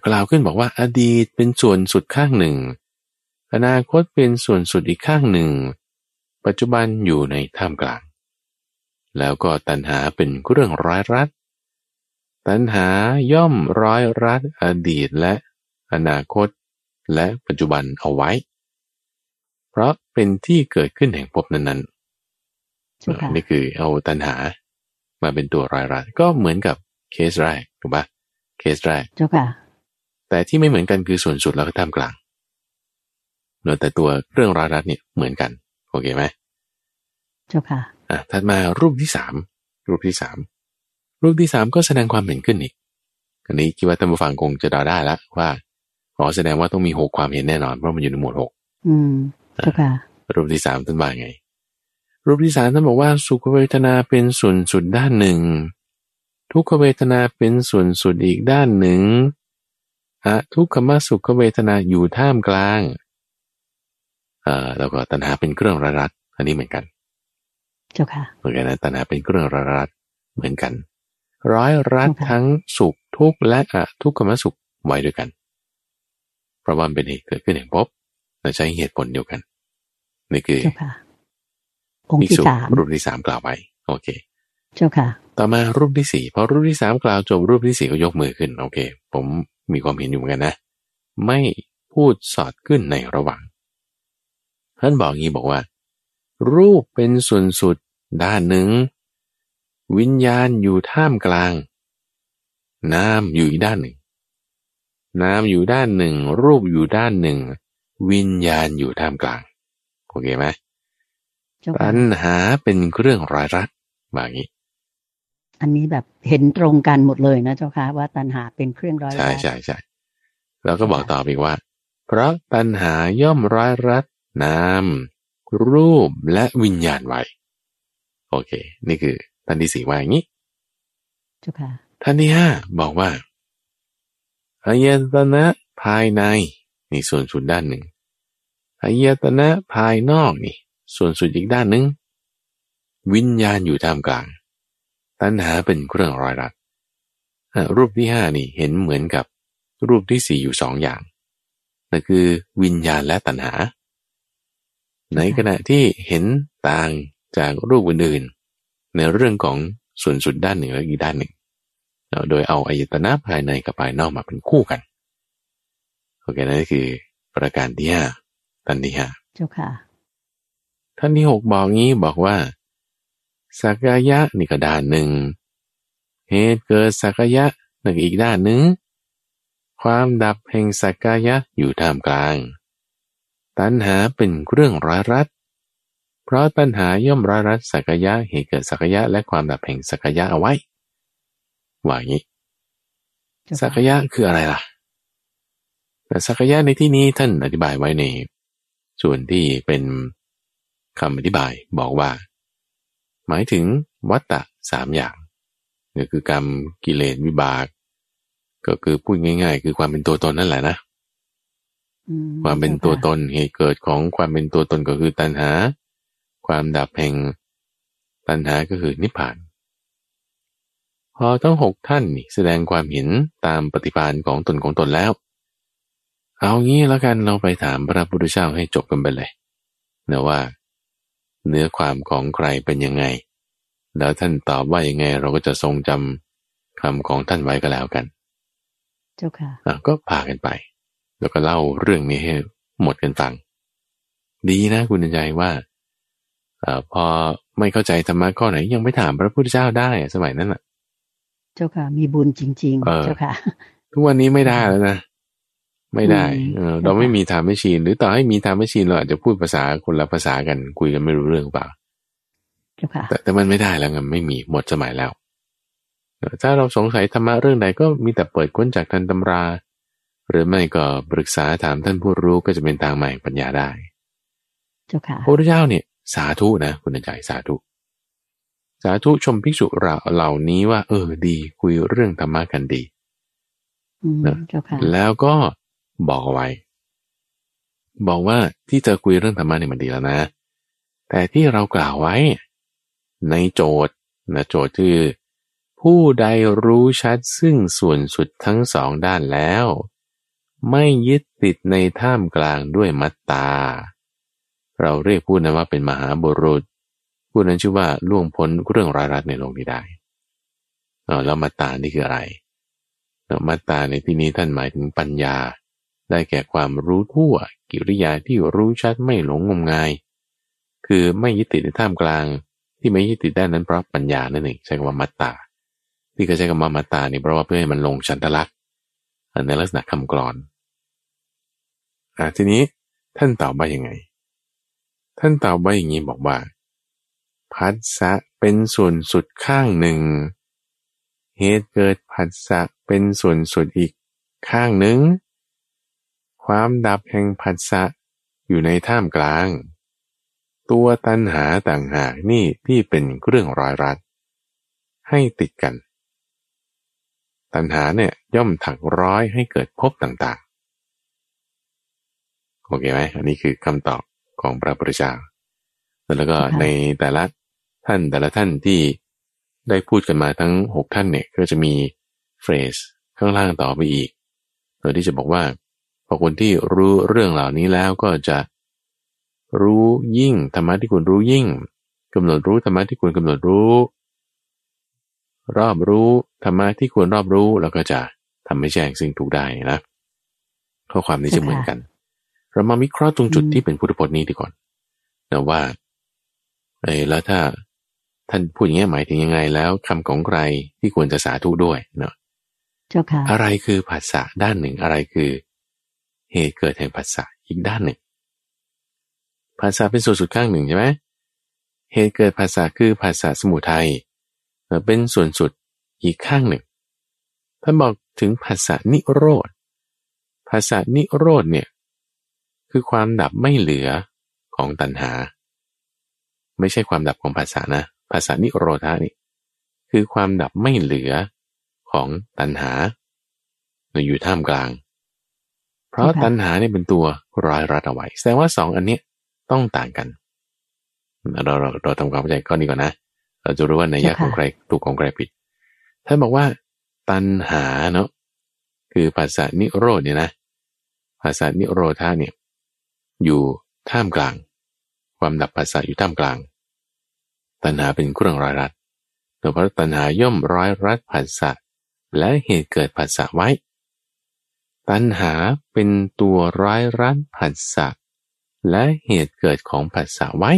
กล่าวขึ้นบอกว่าอดีตเป็นส่วนสุดข้างหนึ่งอนาคตเป็นส่วนสุดอีกข้างหนึ่งปัจจุบันอยู่ในท่ามกลางแล้วก็ตัณหาเป็นเรื่องร้ายรัดตัณหาย่อมร้อยรัดอดีตและอนาคตและปัจจุบันเอาไว้เพราะเป็นที่เกิดขึ้นแห่งภพนั้นๆนี่คือเอาตัณหามาเป็นตัวร้อยรัดก็เหมือนกับเคสแรกถูกปะเคสแรกเจ้าค่ะแต่ที่ไม่เหมือนกันคือส่วนสุดแล้วก็ท่ามกลางเนอะแต่ตัวเรื่องร้อยรัดเนี่ยเหมือนกันโอเคไหมเจ้าค่ะอ่ะถัดมารูปที่สามรูปที่สามรูปที่สามก็แสดงความเห็นขึ้นอีกอันนี้คิดว่าท่านผู้ฟังคงจะเดาได้ละว่าอ๋อแสดงว่าต้องมีหกความเห็นแน่นอนเพราะมันอยู่ในหมวดหกอืมเจ้าค่ะรูปที่สามท่านว่าไงรูปที่สามท่านบอกว่าสุขเวทนาเป็นส่วนสุดด้านหนึ่งทุกขเวทนาเป็นส่วนสุดอีกด้านหนึ่งอทุกขมสุขเวทนาอยู่ท่ามกลางอ แล้วก็ตัณหาเป็นเครื่องระรัดอันนี้เหมือนกันเจ้าค่ะเหมือนกันนะตัณหาเป็นเครื่องระรัดเหมือนกันร้อยรัดทั้งสุขทุกข์และอทุกขมสุขไว้ด้วยกันเพราะว่าเป็นเหตุเกิดขึ้นแห่งภพแต่ใช้เหตุผลเดียวกันนี่คือองค์ที่สามรูปที่สามกล่าวไว้โอเคเจ้าค่ะต่อมารูปที่สี่พอรูปที่สามกล่าวจบรูปที่สี่ก็ยกมือขึ้นโอเคผมมีความเห็นอยู่เหมือนกันนะไม่พูดสอดขึ้นในระหว่างท่านบอกงี้บอกว่ารูปเป็นส่วนสุดด้านหนึ่งวิญญาณอยู่ท่ามกลางนามอยู่อีกด้านหนึ่งนามอยู่ด้านหนึ่งรูปอยู่ด้านหนึ่งวิญญาณอยู่ท่ามกลางโอเคไหมปัญหาเป็นเรื่องร้ายรัดมาอย่างนี้อันนี้แบบเห็นตรงกันหมดเลยนะเจ้าค่ะว่าตัณหาเป็นเครื่องร้อยรัดใช่ใช่ใช่แล้วก็บอกต่ออีกว่าเพราะตัณหาย่อมร้อยรัดนามรูปและวิญญาณไว้โอเคนี่คือท่านที่สี่ว่าอย่างนี้เจ้าค่ะท่านที่ห้าบอกว่าอายตนะภายในนี่ส่วนสุดด้านหนึ่งอายตนะภายนอกนี่ส่วนสุดอีกด้านหนึ่งวิญญาณอยู่ท่ามกลางตัณหาเป็นเครื่องร้อยรัดรูปที่ห้านี่เห็นเหมือนกับรูปที่สี่อยู่สองอย่างนั่นคือวิญญาณและตัณหาในขณะที่เห็นต่างจากรูปอื่นๆในเรื่องของส่วนสุดด้านหนึ่งและอีกด้านหนึ่งโดยเอาอายตนะภายในกับภายนอกมาเป็นคู่กันโอเคนั่นคือประการที่ห้าตัณหาเจ้าค่ะท่านที่หกบอกงี้บอกว่าสักกายะนี่ก็ด้านหนึ่งเหตุเกิดสักกายะนั่นอีกด้านหนึ่งความดับแห่งสักกายะอยู่ท่ามกลางตัณหาเป็นเครื่องร้อยรัดเพราะตัณหาย่อมร้อยรัดสักกายะเหตุเกิดสักกายะและความดับแห่งสักกายะเอาไว้ว่าอย่างนี้สักกายะคืออะไรล่ะแต่สักกายะในที่นี้ท่านอธิบายไว้ในส่วนที่เป็นคำอธิบายบอกว่าหมายถึงวัฏฏะสามอย่างนี่คือกรรมกิเลสวิบากก็คือพูดง่ายๆคือความเป็นตัวตนนั่นแหละนะความเป็นตัวตนเหตุเกิดของความเป็นตัวตนก็คือตัณหาความดับแห่งตัณหาก็คือนิพพานพอทั้งหกท่านนี่แสดงความเห็นตามปฏิภาณของตนของตนแล้วเอางี้แล้วกันเราไปถามพระพุทธเจ้าให้จบกันไปเลยนะว่าเนื้อความของใครเป็นยังไงแล้วท่านตอบว่ายังไงเราก็จะทรงจำคำของท่านไว้ก็แล้วกันเจ้าค่ะอ่ะก็พากันไปแล้วก็เล่าเรื่องนี้ให้หมดกันฟังดีนะคุณใจว่าอ่าพอไม่เข้าใจธรรมะข้อไหนยังไปถามพระพุทธเจ้าได้สมัยนั้นน่ะเจ้าค่ะมีบุญจริงๆเจ้าค่ะทุกวันนี้ไม่ได้แล้วนะไม่ได้เราไม่มีทำให้ชินหรือต่อให้มีทำให้ชินเราอาจจะพูดภาษาคนละภาษากันคุยกันไม่รู้เรื่องเปล่าแต่แต่มันไม่ได้แล้วไงไม่มีหมดสมัยแล้วถ้าเราสงสัยธรรมะเรื่องใดก็มีแต่เปิดค้นจากท่านตำราหรือไม่ก็ปรึกษาถามท่านผู้รู้ก็จะเป็นทางใหม่ปัญญาได้เจ้าค่ะพระพุทธเจ้าเนี่ยสาธุนะคุณใจสาธุสาธุชมภิกษุเราเหล่านี้ว่าเออดีคุยเรื่องธรรมะกันดีเจ้าค่ะแล้วก็บอกเอาไว้บอกว่าที่เธอคุยเรื่องธรรมะเนี่ยมันดีแล้วนะแต่ที่เรากล่าวไว้ในโจทย์นะโจทย์คือผู้ใดรู้ชัดซึ่งส่วนสุดทั้งสองด้านแล้วไม่ยึดติดในท่ามกลางด้วยมัตตาเราเรียกผู้นั้นว่าเป็นมหาบุรุษผู้นั้นชื่อว่าล่วงพ้นเรื่องร้ายรัดในโลกนี้ได้แล้วมัตตานี่คืออะไรมัตตาในที่นี้ท่านหมายถึงปัญญาได้แก่ความรู้ทั่วกิริยาที่รู้ชัดไม่หลงงมงายคือไม่ยึดติดในท่ามกลางที่ไม่ยึดติดด้านนั้นเพราะปัญญานั่นเองใช้คำว่ามัตตาที่เขาใช้คำว่ามัตตานี่เพราะว่าเพื่อให้มันลงฉันทลักษณ์ในลักษณะคำกรอนอ่าทีนี้ท่านตอบว่ายังไงท่านตอบว่าอย่างนี้บอกว่าผัสสะเป็นส่วนสุดข้างหนึ่งเหตุเกิดผัสสะเป็นส่วนสุดอีกข้างหนึ่งความดับแห่งผัสสะอยู่ในท่ามกลางตัวตัณหาต่างหากนี่ที่เป็นเรื่องร้อยรัดให้ติดกันตัณหาเนี่ยย่อมถักร้อยให้เกิดภพต่างๆโอเคไหมอันนี้คือคำตอบ ของพระพุทธเจ้าแล้วก็ในแต่ละท่านแต่ละท่านที่ได้พูดกันมาทั้งหกท่านเนี่ยก็จะมีเฟสข้างล่างต่อไปอีกโดยที่จะบอกว่าพอคนที่รู้เรื่องเหล่านี้แล้วก็จะรู้ยิ่งธรรมะที่ควรรู้ยิ่งกำหนดรู้ธรรมะที่ควรกำหนดรู้รอบรู้ธรรมะที่ควรรอบรู้แล้วก็จะทำให้แจ้งซึ่งถูกได้นะข้อความนี้จะเหมือนกันเรามาวิเคราะห์ตรงจุดที่เป็นพุทธพจน์นี้ดีก่อนนะว่าเออแล้วถ้าท่านพูดอย่างนี้หมายถึงยังไงแล้วคำของใครที่ควรจะสาธุด้วยเนาะเจ้าค่ะอะไรคือผัสสะด้านหนึ่งอะไรคือเหตุเกิดแห่งผัสสะอีกด้านหนึ่งผัสสะเป็นส่วนสุดข้างหนึ่งใช่ไหมเหตุเกิดผัสสะคือผัสสะสมุทัยเป็นส่วนสุดอีกข้างหนึ่งท่านบอกถึงผัสสะนิโรธผัสสะนิโรธเนี่ยคือความดับไม่เหลือของตัณหาไม่ใช่ความดับของผัสสะนะผัสสะนิโรธะนี่คือความดับไม่เหลือของตัณหาอยู่ท่ามกลางเพราะตัณหาเนี่ยเป็นตัวร้อยรัดเอาไว้แสดงว่าสองอันนี้ต้องต่างกันเราเราเราทำความเข้าใจข้อนี้ก่อนนะเราจะรู้ว่าในยะของใครถูกของใครผิดท่านบอกว่าตัณหาเนาะคือผัสสะนิโรธเนี่ยนะผัสสะนิโรธะเนี่ยอยู่ท่ามกลางความดับผัสสะอยู่ท่ามกลางตัณหาเป็นเครื่องร้อยรัดโดยเพราะตัณหาย่อมร้อยรัดผัสสะและเหตุเกิดผัสสะไว้ตัณหาเป็นตัวร้อยรัดผัสสะและเหตุเกิดของผัสสะไว้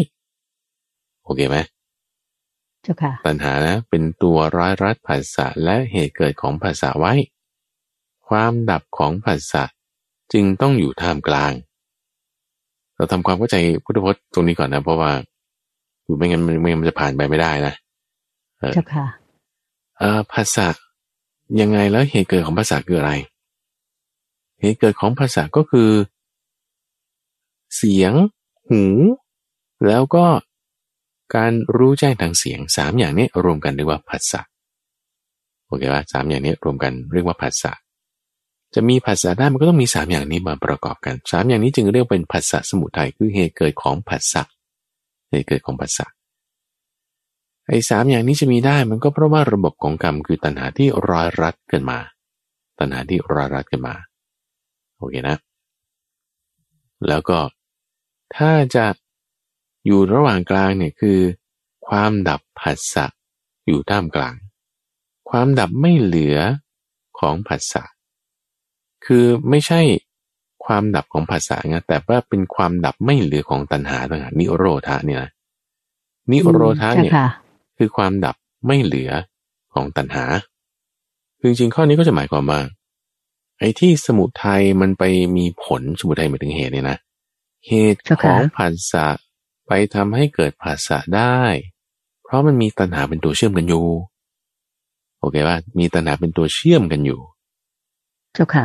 โอเคไหมเจ้าค่ะตัณหานะเป็นตัวร้อยรัดผัสสะและเหตุเกิดของผัสสะไว้ความดับของผัสสะจึงต้องอยู่ท่ามกลางเราทำความเข้าใจพุทธพจน์ตรงนี้ก่อนนะเพราะว่าไม่งั้นมันจะผ่านไปไม่ได้นะเจ้าค่ะภาษายังไงแล้วเหตุเกิดของภาษาคืออะไรเหตุเกิดของภาษาก็คือเสียงหูแล้วก็การรู้แจ้งทางเสียงสามอย่างนี้รวมกันเรียกว่าภาษาโอเคว่าสามอย่างนี้รวมกันเรียกว่าภาษาจะมีผัสสะได้มันก็ต้องมีสามอย่างนี้มาประกอบกันสามอย่างนี้จึงเรียกเป็นผัสสะสมุทัยคือเหตุเกิดของผัสสะเหตุเกิดของผัสสะไอ้สามอย่างนี้จะมีได้มันก็เพราะว่าระบบของกรรมคือตัณหาที่ร้อยรัดกันมาตัณหาที่ร้อยรัดกันมาโอเคนะแล้วก็ถ้าจะอยู่ระหว่างกลางเนี่ยคือความดับผัสสะอยู่ท่ามกลางความดับไม่เหลือของผัสสะคือไม่ใช่ความดับของผัสสะนะแต่ว่าเป็นความดับไม่เหลือของตัณหาต่างหากนิโรธะเนี่ยนะนิโรธะเนี่ยคือความดับไม่เหลือของตัณหาจริงๆข้อนี้ก็จะหมายความว่าไอ้ที่สมุทัยมันไปมีผลสมุทัยหมายถึงเหตุเนี่ยนะเหตุของผัสสะไปทำให้เกิดผัสสะได้เพราะมันมีตัณหาเป็นตัวเชื่อมกันอยู่โอเคป่ะมีตัณหาเป็นตัวเชื่อมกันอยู่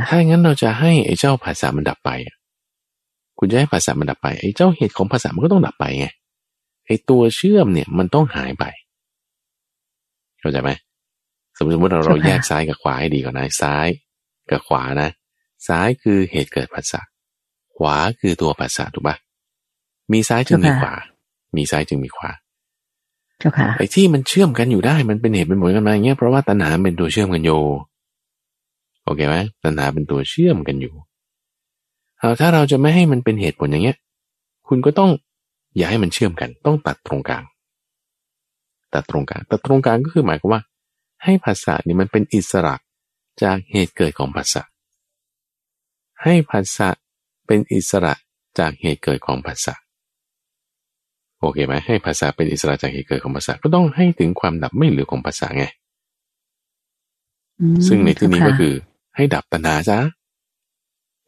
ถ้าอย่างนั้นเราจะให้ไอ้เจ้าผัสสะมันดับไปคุณจะให้ผัสสะมันดับไปไอ้เจ้าเหตุของผัสสะมันก็ต้องดับไปไงไอ้ตัวเชื่อมเนี่ยมันต้องหายไปเข้าใจไหมสมมติเราเราแยกซ้ายกับขวาให้ดีก่อนนะซ้ายกับขวานะซ้ายคือเหตุเกิดผัสสะขวาคือตัวผัสสะถูกปะมีซ้ายจึงมีขวามีซ้ายจึงมีขวาไอ้ที่มันเชื่อมกันอยู่ได้มันเป็นเหตุเป็นผลกันมาอย่างเงี้ยเพราะว่าตัณหาเป็นตัวเชื่อมกันโยโอเคไหมตัณหาเป็นตัวเชื่อมกันอยู่เอาถ้าเราจะไม่ให้มันเป็นเหตุผลอย่างเงี้ยคุณก็ต้องอย่าให้มันเชื่อมกันต้องตัดตรงกลางตัดตรงกลางตัดตรงกลางก็คือหมายความว่าให้ผัสสะนี่มันเป็นอิสระจากเหตุเกิดของผัสสะให้ผัสสะเป็นอิสระจากเหตุเกิดของผัสสะโอเคไหมให้ผัสสะเป็นอิสระจากเหตุเกิดของผัสสะก็ต้องให้ถึงความดับไม่เหลือของผัสสะไงซึ่งในที่นี้ก็คือให้ดับตัณหาซะ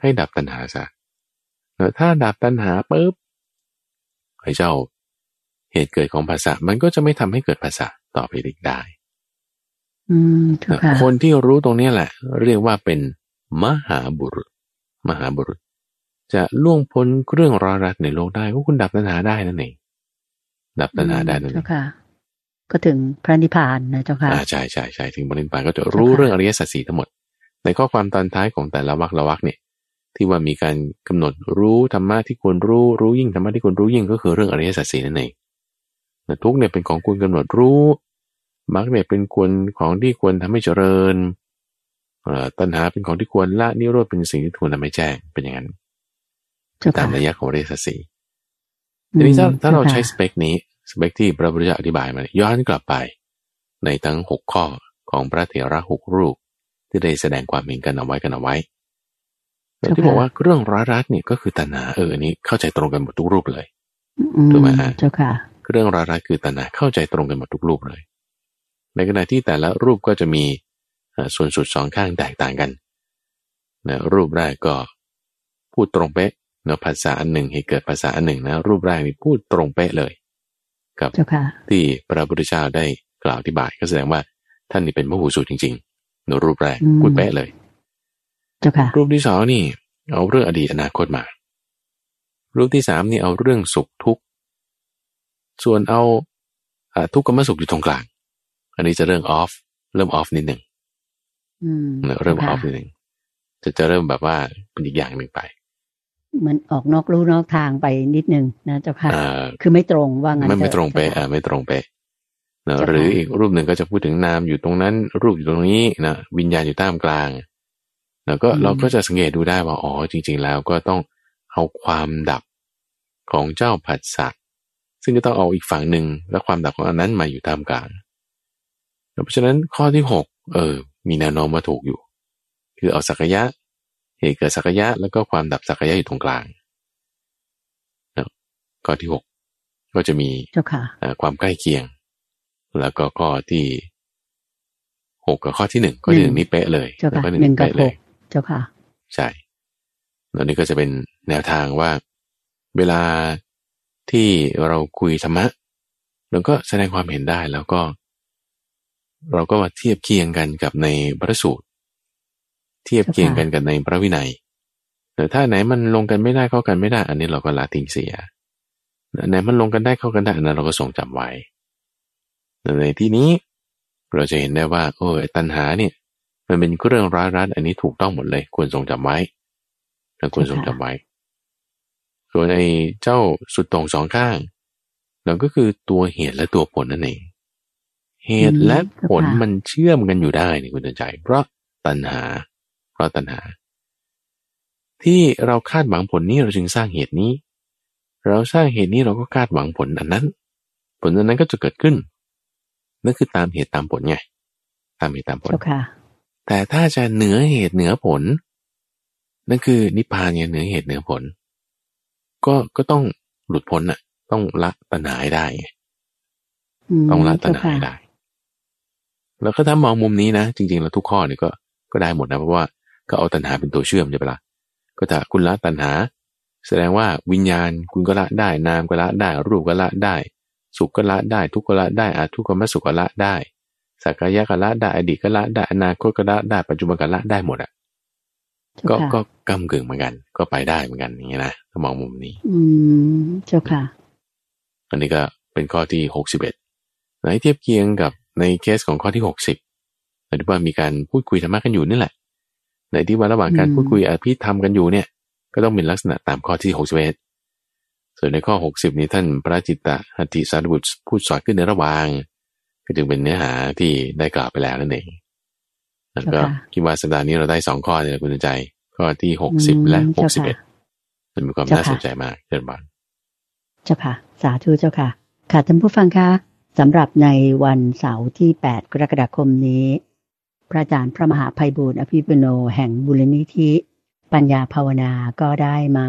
ให้ดับตัณหาซะแล้วถ้าดับตัณหาปุ๊บไอ้เจ้าเหตุเกิดของผัสสะมันก็จะไม่ทำให้เกิดผัสสะต่อไปอีกได้คนที่รู้ตรงนี้แหละเรียกว่าเป็นมหาบุรุษมหาบุรุษจะล่วงพ้นเครื่องร้อยรัดในโลกได้ก็คุณดับตัณหาได้นั่นเองดับตัณหาได้นั่นเองก็ถึงพระนิพพานนะเจ้าค่ะใช่ใช่ใช่ถึงพระนิพพานก็จะรู้เรื่องอริยสัจสี่ทั้งหมดในข้อความตอนท้ายของแต่ละวรรคละวรรคเนี่ย ที่ว่ามีการกำหนดรู้ธรรมะที่ควรรู้รู้ยิ่งธรรมะที่ควรรู้ยิ่งก็คือเรื่องอริยสัจสี่นั่นเองทุกเนี่ยเป็นของควรกำหนดรู้มรรคเนี่ยเป็นควรของที่ควรทำให้เจริญตัณหาเป็นของที่ควรละนิโรธเป็นสิ่งที่ควรทำให้แจ้งเป็นอย่างนั้นตามระยะของอริยสัจสี่ทีนี้ถ้าเราใช้สเปคนี้สเปคที่พระพุทธเจ้าอธิบายมาย้อนกลับไปในทั้งหกข้อของพระเถระหกรูปที่ได้แสดงความเห็นกันเอาไว้กันเอาไว้แต่ที่บอกว่าเรื่องร้ายรักนี่ก็คือตัณหาเอออันนี้เข้าใจตรงกันหมดทุกรูปเลยถูกไหมฮะเจ้าค่ะเรื่องร้ายรักคือตัณหาเข้าใจตรงกันหมดทุกรูปเลยในขณะที่แต่ละรูปก็จะมีส่วนสุดสองข้างแตกต่างกันนะรูปแรกก็พูดตรงเป๊ะเนาะภาษาอันหนึ่งให้เกิดภาษาอันหนึ่งนะรูปแรกนี่พูดตรงเป๊ะเลยกับที่พระพุทธเจ้าได้กล่าวอธิบายก็แสดงว่าท่านนี่เป็นพหูสูตรจริงๆเนาะรูปแรกพูดเป๊ะเลยรูปที่สองนี่เอาเรื่องอดีตอนาคตมารูปที่สามนี่เอาเรื่องสุขทุกข์ส่วนเอาทุกข์กับสุขอยู่ตรงกลางอันนี้จะเรื่องออฟเริ่มออฟนิดหนึ่งเริ่มออฟนิดหนึ่งจะจะเริ่มแบบว่าเป็นอีกอย่างหนึ่งไปเหมือนออกนอกลู่นอกทางไปนิดหนึ่งนะเจ้าค่ะคือไม่ตรงว่างั้นไม่ไม่ตรงไปอ่าไม่ตรงไปนะหรืออีกรูปหนึ่งก็จะพูดถึงนามอยู่ตรงนั้นรูปอยู่ตรงนี้นะวิญญาณอยู่ท่ามกลางแล้วก็เราก็จะสังเกตดูได้ว่าอ๋อจริงๆแล้วก็ต้องเอาความดับของเจ้าผัสสะซึ่งก็ต้องเอาอีกฝั่งหนึ่งและความดับของอันนั้นมาอยู่ท่ามกลางเพราะฉะนั้นข้อที่หกเออมีแนวโน้มว่าถูกอยู่คือเอาสักยะเหตุเกิดสักยะแล้วก็ความดับสักยะอยู่ตรงกลางนะข้อที่หกก็จะมีความใกล้เคียงแล้วก็ข้อที่หกกับข้อที่หนึ่งข้อที่หนึ่งนี้เป๊ะเลยแล้วก็หนึ่งเป๊ะเลยเจ้าค่ะใช่แล้วนี่ก็จะเป็นแนวทางว่าเวลาที่เราคุยธรรมะเราก็แสดงความเห็นได้แล้วก็เราก็มาเทียบเคียงกันกับในพระสูตรเทียบเคียงกันกับในพระวินัยแต่ถ้าไหนมันลงกันไม่ได้เข้ากันไม่ได้อันนี้เราก็ละทิ้งเสียไหนมันลงกันได้เข้ากันได้อันนั้นเราก็ทรงจำไว้ในที่นี้เราจะเห็นได้ว่าโอ้ตัณหาเนี่ยมันเป็นเรื่องร้ายรัดอันนี้ถูกต้องหมดเลยควรทรงจำไว้ควรทรงจำไว้ส่วนในเจ้าสุดตรงสองข้างเราก็คือตัวเหตุและตัวผลนั่นเองเหตุและผลมันเชื่อมกันอยู่ได้นี่คุณใจเพราะตัณหาเพราะตัณหาที่เราคาดหวังผลนี้เราจึงสร้างเหตุนี้เราสร้างเหตุนี้เราก็คาดหวังผลอันนั้นผลอันนั้นก็จะเกิดขึ้นนั่นคือตามเหตุตามผลไงตามเหตุตามผลแต่ถ้าจะเหนือเหตุเหนือผลนั่นคือนิพพานไงเหนือเหตุเหนือผลก็ก็ต้องหลุดพ้นน่ะต้องละตัณหาได้ต้องละตัณหาได้แล้วก็ถ้ามองมุมนี้นะจริงๆแล้วทุกข้อนี่ก็ก็ได้หมดนะเพราะว่าก็เอาตัณหาเป็นตัวเชื่อมใช่ปะล่ะก็ถ้าคุณละตัณหาแสดงว่าวิญญาณคุณก็ละได้นามก็ละได้รูปก็ละได้สุขก็ละได้ทุกข์ก็ละได้อาทุกขมสุขก็ละได้สักกายก็ละได้อดีตก็ละได้อนาคตก็ละได้ปัจจุบันก็ละได้หมดอ่ะก็ก็กำกึ่งเหมือนกันก็ไปได้เหมือนกันอย่างนี้นะถ้ามองมุมนี้อืมเจ้าค่ะอันนี้ก็เป็นข้อที่หกสิบเอ็ดไหนเทียบเคียงกับในเคสของข้อที่หกสิบหมายถึงว่ามีการพูดคุยธรรมะกันอยู่นี่แหละในที่ว่าระหว่างการพูดคุยอภิธรรมกันอยู่เนี่ยก็ต้องเป็นลักษณะตามข้อที่หกสิบเอ็ดส่วนในข้อหกสิบนี้ท่านพระจิตตหัตถิสารีบุตรพูดสอนขึ้นในระหว่างก็จึงเป็นเนื้อหาที่ได้กล่าวไปแล้วนั่นเองแล้วก็คิดว่าสัปดาห์นี้เราได้สองข้อเนี่ยคุณใจข้อที่หกสิบและหกสิบเอ็ดมันมีความน่าสนใจมากเกินไปเจ้าค่ะสาธุเจ้าค่ะค่ะท่านผู้ฟังคะสำหรับในวันเสาร์ที่แปดกรกฎาคมนี้พระอาจารย์พระมหาไพบูลย์อภิปุโนแห่งมูลนิธิปัญญาภาวนาก็ได้มา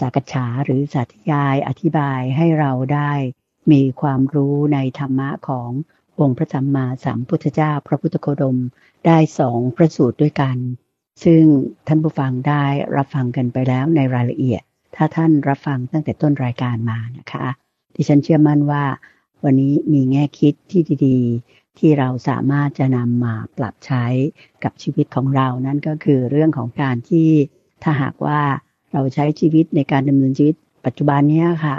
สักษาหรือสาธยายอธิบายให้เราได้มีความรู้ในธรรมะขององค์พระสัมมาสัมพุทธเจ้าพระพุทธโคดมได้สองพระสูตรด้วยกันซึ่งท่านผู้ฟังได้รับฟังกันไปแล้วในรายละเอียดถ้าท่านรับฟังตั้งแต่ต้นรายการมานะคะดิฉันเชื่อมั่นว่าวันนี้มีแง่คิดที่ดีๆที่เราสามารถจะนำมาปรับใช้กับชีวิตของเรานั่นก็คือเรื่องของการที่ถ้าหากว่าเราใช้ชีวิตในการดำเนินชีวิตปัจจุบันนี้ค่ะ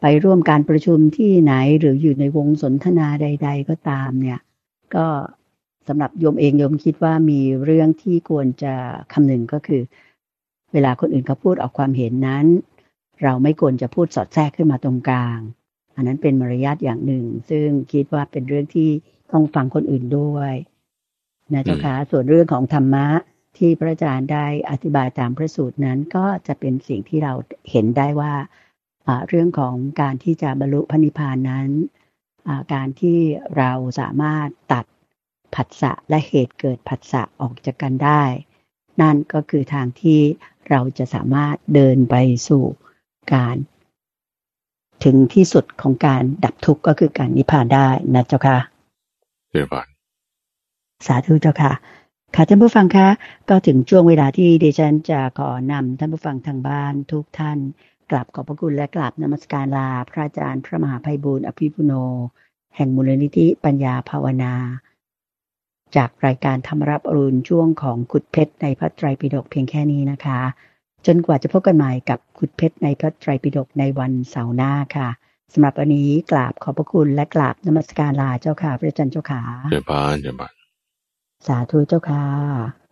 ไปร่วมการประชุมที่ไหนหรืออยู่ในวงสนทนาใดๆก็ตามเนี่ยก็สำหรับโยมเองโยมคิดว่ามีเรื่องที่ควรจะคำนึงก็คือ เวลาคนอื่นเขาพูดออกความเห็นนั้นเราไม่ควรจะพูดสอดแทรกขึ้นมาตรงกลางอันนั้นเป็นมารยาทอย่างหนึ่งซึ่งคิดว่าเป็นเรื่องที่ต้องฟังคนอื่นด้วยนะเจ้าค่ะส่วนเรื่องของธรรมะที่พระอาจารย์ได้อธิบายตามพระสูตรนั้นก็จะเป็นสิ่งที่เราเห็นได้ว่าเรื่องของการที่จะบรรลุพระนิพพานนั้นการที่เราสามารถตัดผัสสะและเหตุเกิดผัสสะออกจากกันได้นั่นก็คือทางที่เราจะสามารถเดินไปสู่การถึงที่สุดของการดับทุกข์ก็คือการนิพพานได้นะเจ้าค่ะเจ้าค่ะสาธุเจ้าค่ะค่ะท่านผู้ฟังคะก็ถึงช่วงเวลาที่ดิฉันจะขอนำท่านผู้ฟังทางบ้านทุกท่านกราบขอบพระคุณและกราบนมัสการลาพระอาจารย์พระมหาไพบูลย์อภิปุโนแห่งมูลนิธิปัญญาภาวนาจากรายการธรรมรับอรุณช่วงของขุดเพชรในพระไตรปิฎกเพียงแค่นี้นะคะจนกว่าจะพบกันใหม่กับขุดเพชรในพระไตรปิฎกในวันเสาร์หน้าค่ะสำหรับวันนี้กราบขอบพระคุณและกราบนมัสการลาเจ้าค่ะพระอาจารย์เจ้าค่ะเจ้าบ้านเจ้าบ้านสาธุเจ้าค่ะ